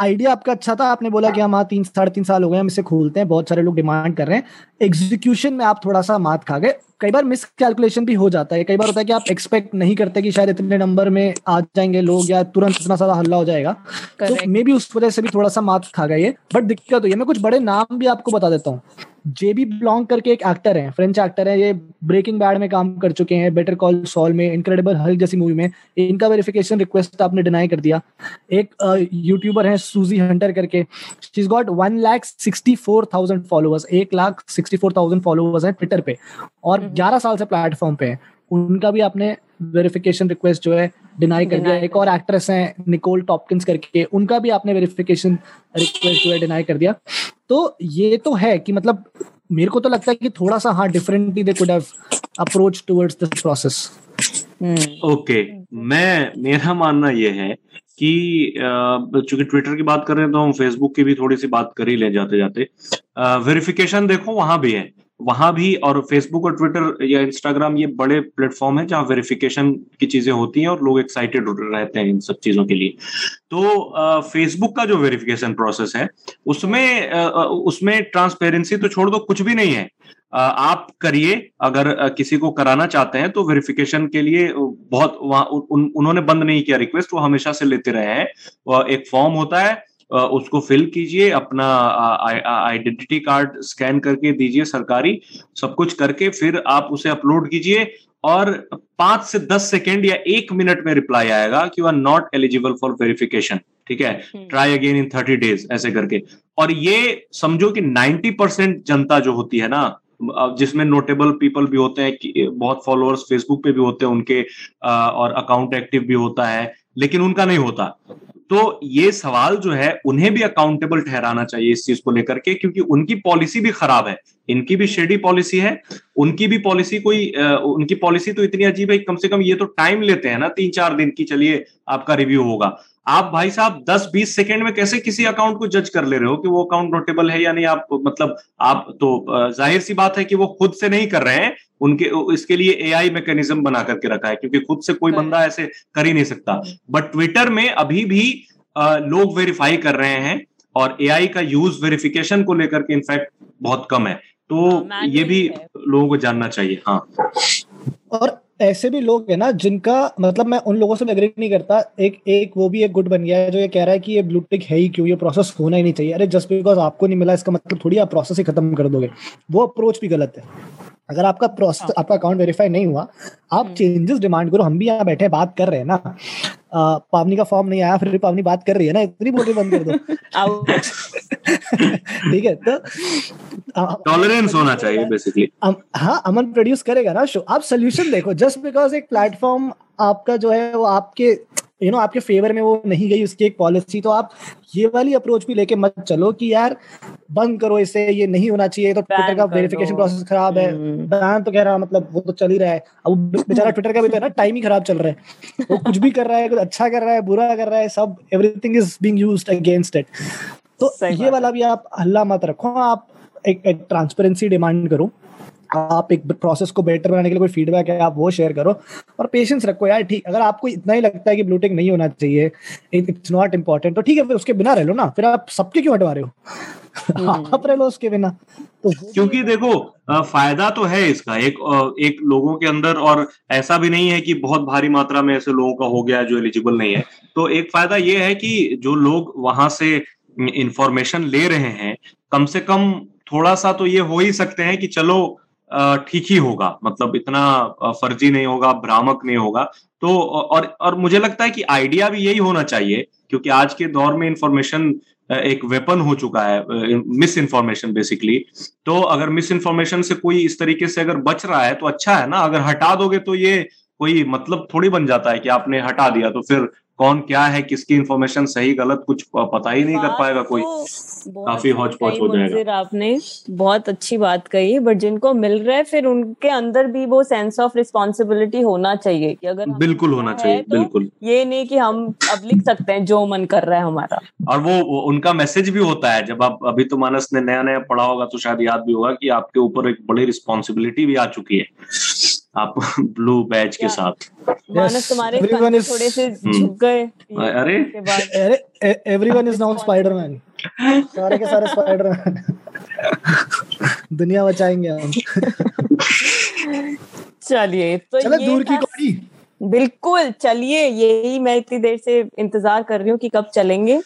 आइडिया आपका अच्छा था, आपने बोला कि हम 3-3.5 साल हो गए हम इसे खोलते हैं, बहुत सारे लोग डिमांड कर रहे हैं, एग्जीक्यूशन में आप थोड़ा सा मात खा गए। कई बार मिस कैलकुलेशन भी हो जाता है, कई बार होता है कि आप एक्सपेक्ट नहीं करते कि शायद इतने नंबर में आ जाएंगे लोग या तुरंत इतना सारा हल्ला हो जाएगा, तो मे बी उस वजह से भी थोड़ा सा मात खा गए। बट दिक्कत हुई है, मैं कुछ बड़े नाम भी आपको बता देता हूँ जेबी बिलोंग करके एक एक्टर है, फ्रेंच एक्टर है, ये ब्रेकिंग बैड में काम कर चुके हैं, बेटर कॉल सॉल में, इनक्रेडिबल हल्क जैसी मूवी में। इनका वेरिफिकेशन रिक्वेस्ट आपने डिनाई कर दिया। एक यूट्यूबर है सूजी हंटर करके, she is got 1,64,000 followers, 1,64,000 followers है ट्विटर पे और 11 साल से प्लेटफॉर्म पे है। उनका भी आपने वेरिफिकेशन रिक्वेस्ट जो है डिनाई कर दिया। एक और एक्ट्रेस हैं निकोल टॉपकिंस करके, उनका भी आपने वेरिफिकेशन रिक्वेस्ट जो है डिनाई कर दिया। तो ये तो है कि मतलब मेरे को तो लगता है कि थोड़ा सा हाँ differently they could have approach towards this process. Okay, मेरा मानना ये है कि चूंकि ट्विटर की बात कर रहे हैं तो हम फेसबुक की भी थोड़ी सी बात कर ही ले जाते जाते। वेरिफिकेशन देखो वहां भी और फेसबुक और ट्विटर या इंस्टाग्राम ये बड़े प्लेटफॉर्म है जहां वेरिफिकेशन की चीजें होती हैं और लोग एक्साइटेड रहते हैं इन सब चीजों के लिए। तो फेसबुक का जो वेरिफिकेशन प्रोसेस है उसमें ट्रांसपेरेंसी तो छोड़ दो, कुछ भी नहीं है। आप करिए, अगर किसी को कराना चाहते हैं तो वेरिफिकेशन के लिए बहुत उन्होंने बंद नहीं किया रिक्वेस्ट, वो हमेशा से लेते रहे हैं। एक फॉर्म होता है, उसको फिल कीजिए, अपना आइडेंटिटी कार्ड स्कैन करके दीजिए सरकारी, सब कुछ करके फिर आप उसे अपलोड कीजिए और 5 से 10 सेकेंड या 1 मिनट में रिप्लाई आएगा कि you are not eligible for verification, ठीक है, ट्राई अगेन इन 30 days, ऐसे करके। और ये समझो कि 90% जनता जो होती है ना, जिसमें नोटेबल पीपल भी होते हैं कि बहुत फॉलोअर्स फेसबुक पे भी होते हैं उनके और अकाउंट एक्टिव भी होता है, लेकिन उनका नहीं होता। तो ये सवाल जो है उन्हें भी अकाउंटेबल ठहराना चाहिए इस चीज को लेकर के, क्योंकि उनकी पॉलिसी भी खराब है, इनकी भी शेडी पॉलिसी है, उनकी भी पॉलिसी उनकी पॉलिसी तो इतनी अजीब है, कम से कम ये तो टाइम लेते हैं ना, 3-4 दिन की, चलिए आपका रिव्यू होगा। आप भाई साहब 10-20 सेकेंड में कैसे किसी अकाउंट को जज कर ले रहे हो कि वो अकाउंट नोटेबल है या नहीं? आप तो जाहिर सी बात है कि वो खुद से नहीं कर रहे हैं, उनके इसके लिए एआई मैकेनिज्म बना करके रखा है, क्योंकि खुद से कोई बंदा ऐसे कर ही नहीं सकता। बट ट्विटर में अभी भी लोग वेरीफाई कर रहे हैं और एआई का यूज वेरिफिकेशन को लेकर के इनफैक्ट बहुत कम है। तो ये भी लोगों को जानना चाहिए। हाँ, और ऐसे भी लोग हैं ना जिनका मतलब मैं उन लोगों से एग्री नहीं करता। एक वो भी एक गुट बन गया है जो ये कह रहा है कि ये ब्लू टिक है ही क्यों, ये प्रोसेस होना ही नहीं चाहिए। अरे जस्ट बिकॉज आपको नहीं मिला इसका मतलब थोड़ी आप प्रोसेस ही खत्म कर दोगे। वो अप्रोच भी गलत है। अगर आपका प्रोसेस, आपका अकाउंट वेरीफाई नहीं हुआ, आप चेंजेस डिमांड करो। हम भी यहाँ बैठे बात कर रहे हैं ना, पावनी का फॉर्म नहीं आया फिर भी पावनी बात कर रही है ना, इतनी बोली बंद कर दो। ठीक है, तो टॉलरेंस होना चाहिए बेसिकली। हाँ, अमन प्रोड्यूस करेगा ना शो। आप सोल्यूशन देखो, जस्ट बिकॉज एक प्लेटफॉर्म आपका जो है वो आपके आपके फेवर में वो नहीं गई, उसकी एक पॉलिसी, तो आप ये वाली अप्रोच भी लेके मत चलो कि यार बंद करो इसे, ये नहीं होना चाहिए। तो ट्विटर का वेरिफिकेशन प्रोसेस खराब है, बैन तो कह रहा, मतलब वो तो चल ही रहा है। अब बेचारा ट्विटर का भी तो है ना, टाइम ही खराब चल रहा है। वो कुछ भी कर रहा है, कुछ अच्छा कर रहा है, बुरा कर रहा है, सब everything is being used against it. तो ये वाला भी आप हल्ला मत रखो। आप एक ट्रांसपेरेंसी डिमांड करो, आप एक प्रोसेस को बेटर बनाने के लिए कोई फीडबैक है आप वो शेयर करो, और पेशेंस रखो यार। ठीक, अगर आपको इतना ही लगता है कि ब्लू टिक नहीं होना चाहिए, इट्स नॉट इम्पोर्टेंट, तो ठीक है, फिर उसके बिना रह लो ना। फिर आप सबके क्यों हटवा रहे हो? आप रह लो उसके बिना। तो क्योंकि देखो फायदा तो है इसका एक लोगों के अंदर, और ऐसा भी नहीं है कि बहुत भारी मात्रा में ऐसे लोगों का हो गया जो एलिजिबल नहीं है। तो एक फायदा ये है कि जो लोग वहां से इंफॉर्मेशन ले रहे हैं, कम से कम थोड़ा सा तो ये हो ही सकते हैं कि चलो ठीक ही होगा, मतलब इतना फर्जी नहीं होगा, भ्रामक नहीं होगा। तो और मुझे लगता है कि आइडिया भी यही होना चाहिए, क्योंकि आज के दौर में इंफॉर्मेशन एक वेपन हो चुका है, मिस इन्फॉर्मेशन बेसिकली। तो अगर मिस इन्फॉर्मेशन से कोई इस तरीके से अगर बच रहा है तो अच्छा है ना। अगर हटा दोगे तो ये कोई मतलब थोड़ी बन जाता है कि आपने हटा दिया, तो फिर कौन क्या है, किसकी इंफॉर्मेशन सही गलत कुछ पता ही नहीं कर पाएगा कोई, काफी हौच-पौच हो जाएगा। आपने बहुत अच्छी बात कही, बट जिनको मिल रहा है फिर उनके अंदर भी वो सेंस ऑफ रिस्पॉन्सिबिलिटी होना चाहिए कि अगर बिल्कुल होना चाहिए, तो बिल्कुल ये नहीं कि हम अब लिख सकते हैं जो मन कर रहा है हमारा। और वो उनका मैसेज भी होता है, जब आप अभी तो मानस ने नया पढ़ा होगा तो शायद याद भी होगा कि आपके ऊपर एक बड़ी रिस्पॉन्सिबिलिटी भी आ चुकी है, आप ब्लू बैच के साथ। मानस तुम्हारे थोड़े से झुक गए। अरे एवरीवन इज नाउ स्पाइडरमैन, सारे के सारे स्पाइडरमैन। दुनिया बचाएंगे हम। चलिए तो दूर की कहानी, बिल्कुल चलिए, यही मैं इतनी देर से इंतजार कर रही हूँ कि कब चलेंगे।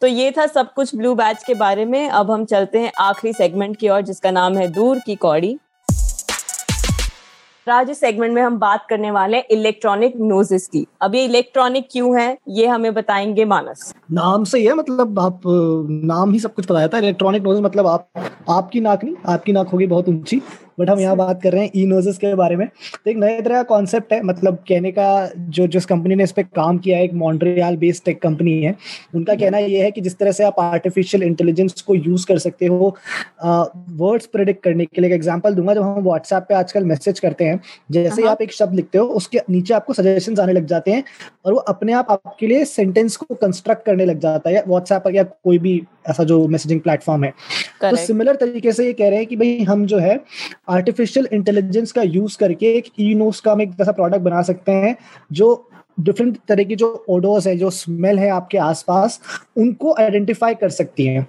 तो ये था सब कुछ ब्लू बैच के बारे में। अब हम चलते हैं आखिरी सेगमेंट की ओर, जिसका नाम है दूर की कौड़ी। आज इस सेगमेंट में हम बात करने वाले हैं इलेक्ट्रॉनिक नोजेस की। अब ये इलेक्ट्रॉनिक क्यों है ये हमें बताएंगे मानस। नाम से ही है, मतलब आप नाम ही सब कुछ बताया था। इलेक्ट्रॉनिक नोजेस मतलब आपकी नाक नहीं, आपकी नाक होगी बहुत ऊंची, बट हम यहाँ बात कर रहे हैं ई नोजेस के बारे में। तो एक नए तरह का कॉन्सेप्ट है, मतलब कहने का जो जिस कंपनी ने इस पर काम किया है, एक मॉन्ट्रियल बेस्ड टेक कंपनी है, उनका कहना यह है कि जिस तरह से आप आर्टिफिशियल इंटेलिजेंस को यूज़ कर सकते हो वर्ड्स प्रेडिक्ट करने के लिए। एक एग्जांपल दूंगा, जब हम व्हाट्सएप पे आजकल मैसेज करते हैं, जैसे ही आप एक शब्द लिखते हो उसके नीचे आपको सजेशंस आने लग जाते हैं और वो अपने आप आपके लिए सेंटेंस को कंस्ट्रक्ट करने लग जाता है, व्हाट्सएप पर या कोई भी ऐसा जो मैसेजिंग प्लेटफॉर्म है। तो सिमिलर तरीके से ये कह रहे हैं कि भाई हम जो है आर्टिफिशियल इंटेलिजेंस का यूज करके एक eNose का हम एक ऐसा प्रोडक्ट बना सकते हैं जो डिफरेंट तरह की जो ओडोर्स है, जो स्मेल है आपके आसपास, उनको आइडेंटिफाई कर सकती हैं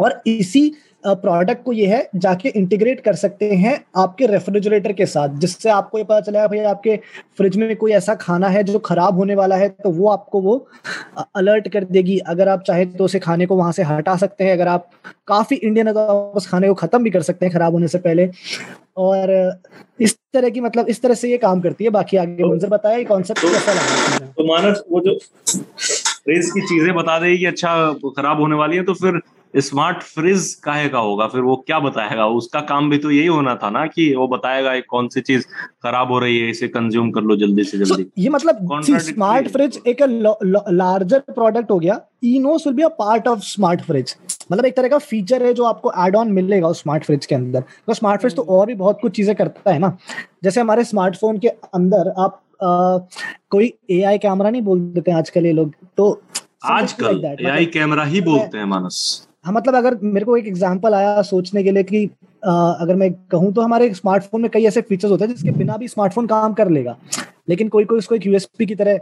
और इसी प्रोडक्ट को ये है जाके इंटीग्रेट कर सकते हैं आपके रेफ्रिजरेटर के साथ, जिससे आपको ये पता चला है भाई आपके फ्रिज में कोई ऐसा खाना है जो खराब होने वाला है, तो वो आपको वो अलर्ट कर देगी। अगर आप चाहे तो उसे खाने को वहां से हटा सकते हैं, अगर आप काफी इंडियन है तो आप उस खाने को खत्म भी कर सकते हैं खराब होने से पहले। और इस तरह की, मतलब इस तरह से ये काम करती है। बाकी आगे मुझे बताया ये कॉन्सेप्ट कैसा लगा। तो मानस वो जो फ्रिज की चीजें बता देगी अच्छा खराब होने वाली है, तो फिर स्मार्ट फ्रिज काहे का होगा, फिर वो क्या बताएगा? उसका काम भी तो यही होना था ना कि वो बताएगा एक कौन सी चीज खराब हो रही है, इसे कंज्यूम कर लो जल्दी से जल्दी। ये मतलब स्मार्ट फ्रिज एक लार्जर प्रोडक्ट हो गया। eNose will be a part of smart fridge, मतलब एक तरह का फीचर है जो आपको एड ऑन मिलेगा उस स्मार्ट फ्रिज के अंदर। तो स्मार्ट फ्रिज तो और भी बहुत कुछ चीजें करता है ना, जैसे हमारे स्मार्टफोन के अंदर आप कोई AI कैमरा नहीं बोल देते आजकल ये लोग, तो आजकल AI कैमरा ही बोलते हैं मानस। हाँ, मतलब अगर मेरे को एक एग्जांपल आया सोचने के लिए कि अगर मैं कहूँ तो हमारे स्मार्टफोन में कई ऐसे फीचर्स होते हैं जिसके बिना भी स्मार्टफोन काम कर लेगा, लेकिन कोई कोई उसको एक यूएसपी की तरह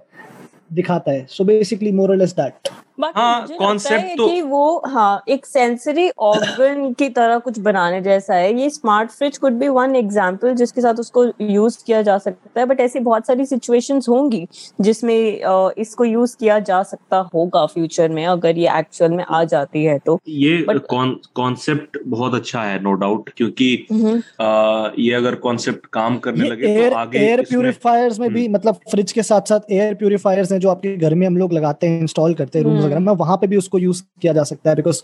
दिखाता है। सो बेसिकली मोर और लेस दैट। हाँ, कॉन्सेप्ट तो कि वो हाँ एक सेंसरी ऑर्गन की तरह कुछ बनाने जैसा है। ये smart fridge could be one example जिसके साथ उसको यूज किया जा सकता है, बट ऐसी बहुत सारी सिचुएशंस होंगी जिसमें इसको यूज किया जा सकता होगा फ्यूचर में, अगर ये एक्चुअल में आ जाती है तो। ये कॉन्सेप्ट बहुत अच्छा है नो डाउट, क्योंकि ये अगर कॉन्सेप्ट काम करने लगे तो आगे एयर प्यूरिफायर्स में भी, मतलब फ्रिज के साथ साथ एयर प्यूरिफायर्स हैं जो आपके घर में हम लोग लगाते हैं, इंस्टॉल करते हैं में, वहां पे भी उसको यूज किया जा सकता है, बिकॉज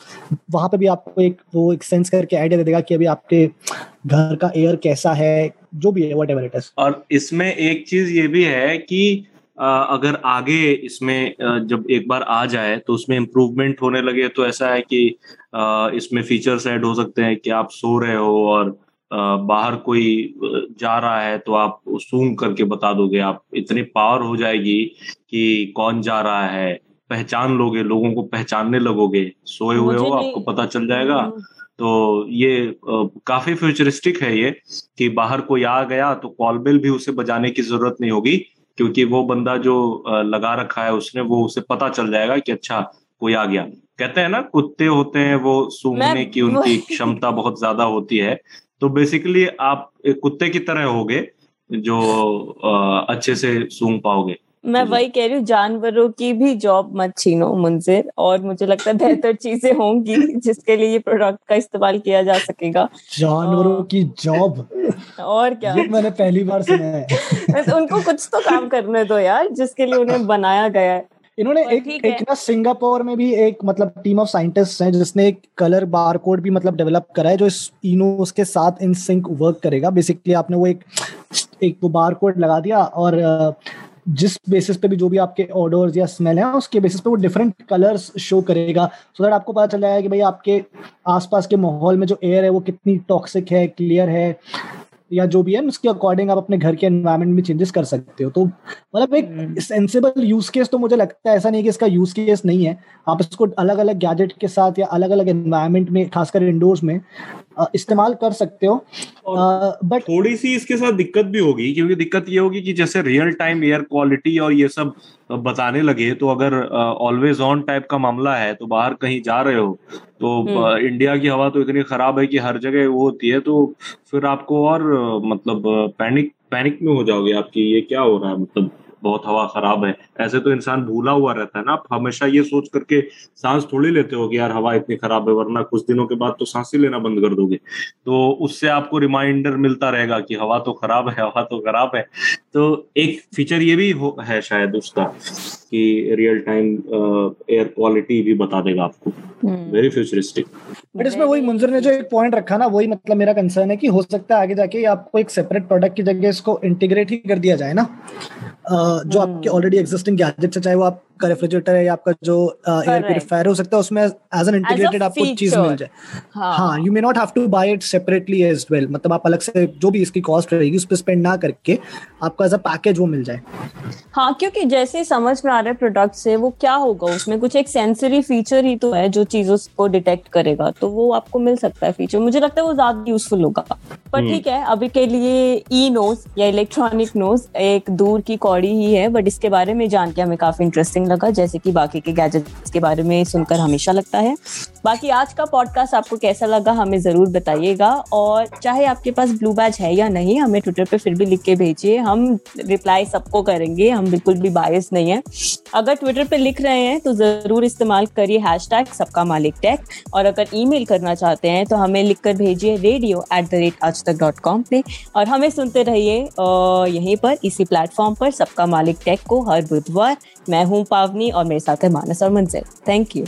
वहां पे भी आपको एक वो एक सेंस करके आइडिया दे देगा कि अभी आपके घर का एयर कैसा है, जो भी है, व्हाटएवर इट इज। और इसमें एक चीज ये भी है कि अगर आगे इसमें जब एक बार आ जाए तो उसमें इम्प्रूवमेंट होने लगे, तो ऐसा है कि इसमें फीचर्स ऐड हो सकते हैं कि आप सो रहे हो और बाहर कोई जा रहा है तो आप सूंघ करके बता दोगे, आप इतनी पावर हो जाएगी कि कौन जा रहा है, पहचान लोगे, लोगों को पहचानने लगोगे, सोए हुए हो आपको पता चल जाएगा। तो ये काफी फ्यूचरिस्टिक है ये, कि बाहर कोई आ गया तो कॉल बेल भी उसे बजाने की जरूरत नहीं होगी, क्योंकि वो बंदा जो लगा रखा है उसने, वो उसे पता चल जाएगा कि अच्छा कोई आ गया। कहते हैं ना कुत्ते होते हैं वो सूंघने की उनकी क्षमता बहुत ज्यादा होती है, तो बेसिकली आप एक कुत्ते की तरह होगे जो अच्छे से सूंघ पाओगे। मैं वही कह रही हूँ, जानवरों की भी जॉब मत छीनो मुंजिर, और मुझे लगता है बेहतर चीजें होंगी जिसके लिए ये प्रोडक्ट का इस्तेमाल किया जा सकेगा। जानवरों की जॉब और क्या, ये मैंने पहली बार सुना है। उनको कुछ तो काम करने दो यार जिसके लिए उन्हें बनाया गया है। इन्होंने एक ना सिंगापुर में भी एक, मतलब टीम ऑफ साइंटिस्ट हैं जिसने एक कलर बारकोड भी मतलब डेवलप करा है जो इस eNose के साथ इन सिंक वर्क करेगा। बेसिकली आपने वो एक बारकोड लगा दिया और जिस बेसिस पे भी जो भी आपके ऑर्डर्स या स्मेल है उसके बेसिस पे वो डिफरेंट कलर्स शो करेगा, सो दैट आपको पता चल जाएगा कि भाई आपके आसपास के माहौल में जो एयर है वो कितनी टॉक्सिक है, क्लियर है या जो भी है, उसके अकॉर्डिंग आप अपने घर के एनवायरनमेंट में चेंजेस कर सकते हो। तो मतलब एक सेंसिबल यूज केस, तो मुझे लगता है ऐसा नहीं है कि इसका यूज केस नहीं है, आप इसको अलग अलग गैजेट के साथ या अलग अलग एनवायरनमेंट में, खासकर इंडोर्स में इस्तेमाल कर सकते हो। बट थोड़ी सी इसके साथ दिक्कत भी होगी, क्योंकि दिक्कत ये होगी कि जैसे रियल टाइम एयर क्वालिटी और ये सब बताने लगे, तो अगर ऑलवेज ऑन टाइप का मामला है तो बाहर कहीं जा रहे हो तो इंडिया की हवा तो इतनी खराब है कि हर जगह वो होती है, तो फिर आपको और मतलब पैनिक में हो जाओगे आपकी, ये क्या हो रहा है, मतलब बहुत हवा खराब है, ऐसे तो इंसान भूला हुआ रहता है ना। आप हमेशा ये सोच करके सांस थोड़ी लेते हो कि यार हवा इतनी खराब है, वरना कुछ दिनों के बाद तो सांस ही लेना बंद कर दोगे। तो उससे आपको रिमाइंडर मिलता रहेगा कि हवा तो खराब है, हवा तो खराब है। तो एक फीचर ये भी है शायद उसका कि रियल टाइम एयर क्वालिटी भी बता देगा आपको, वेरी फ्यूचरिस्टिक। बट इसमें वही मुंजर ने जो एक पॉइंट रखा ना, वही मतलब मेरा कंसर्न है कि हो सकता है आगे जाके आपको एक सेपरेट प्रोडक्ट की जगह इसको इंटीग्रेट ही कर दिया जाए ना, जो आपके ऑलरेडी एग्जिस्टिंग गैजेट्स है, चाहे वो आपका रेफ्रिजरेटर है या आपका जो एयर प्यूरिफायर हो सकता है, उसमें एज एन इंटीग्रेटेड आपको चीज मिल जाए। हाँ, you may not have to buy it separately as well, मतलब आप अलग से जो भी इसकी कॉस्ट रहेगी उस पर स्पेंड ना करके आपको एज अ पैकेज वो मिल जाए। हाँ, क्योंकि जैसे समझ में आ रहा है प्रोडक्ट से वो क्या होगा, उसमें कुछ एक सेंसरी फीचर ही तो है जो चीजों को डिटेक्ट करेगा, तो वो आपको मिल सकता है फीचर। मुझे लगता है वो ज्यादा यूजफुल होगा। पर ठीक है, अभी के लिए ई नोज या इलेक्ट्रॉनिक नोज एक दूर की कौड़ी ही है, बट इसके बारे में जान के हमें काफी इंटरेस्टिंग लगा, जैसे कि बाकी के गैजेट्स के बारे में सुनकर हमेशा लगता है। बाकी आज का पॉडकास्ट आपको कैसा लगा हमें जरूर बताइएगा, और चाहे आपके पास ब्लू बैज है या नहीं, हमें ट्विटर पे फिर भी लिख के भेजिए, हम रिप्लाई सबको करेंगे, हम बिल्कुल भी बायस नहीं है। अगर ट्विटर पे लिख रहे हैं तो जरूर इस्तेमाल करिए हैशटैग सबका मालिक टैग, और अगर ईमेल करना चाहते हैं तो हमें लिखकर भेजिए radio@aajtak.com पे, और हमें सुनते रहिए यहीं पर इसी प्लेटफॉर्म पर सबका मालिक टैग को हर बुधवार। मैं हूँ पावनी और मेरे साथ है मानस और Manzil. Thank you.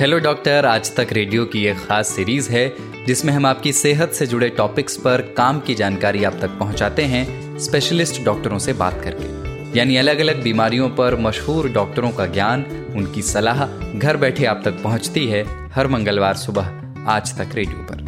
Hello doctor आज तक रेडियो की एक खास सीरीज है जिसमें हम आपकी सेहत से जुड़े टॉपिक्स पर काम की जानकारी आप तक पहुंचाते हैं स्पेशलिस्ट डॉक्टरों से बात करके, यानी अलग अलग बीमारियों पर मशहूर डॉक्टरों का ज्ञान, उनकी सलाह घर बैठे आप तक पहुंचती है हर मंगलवार सुबह आज तक रेडियो पर।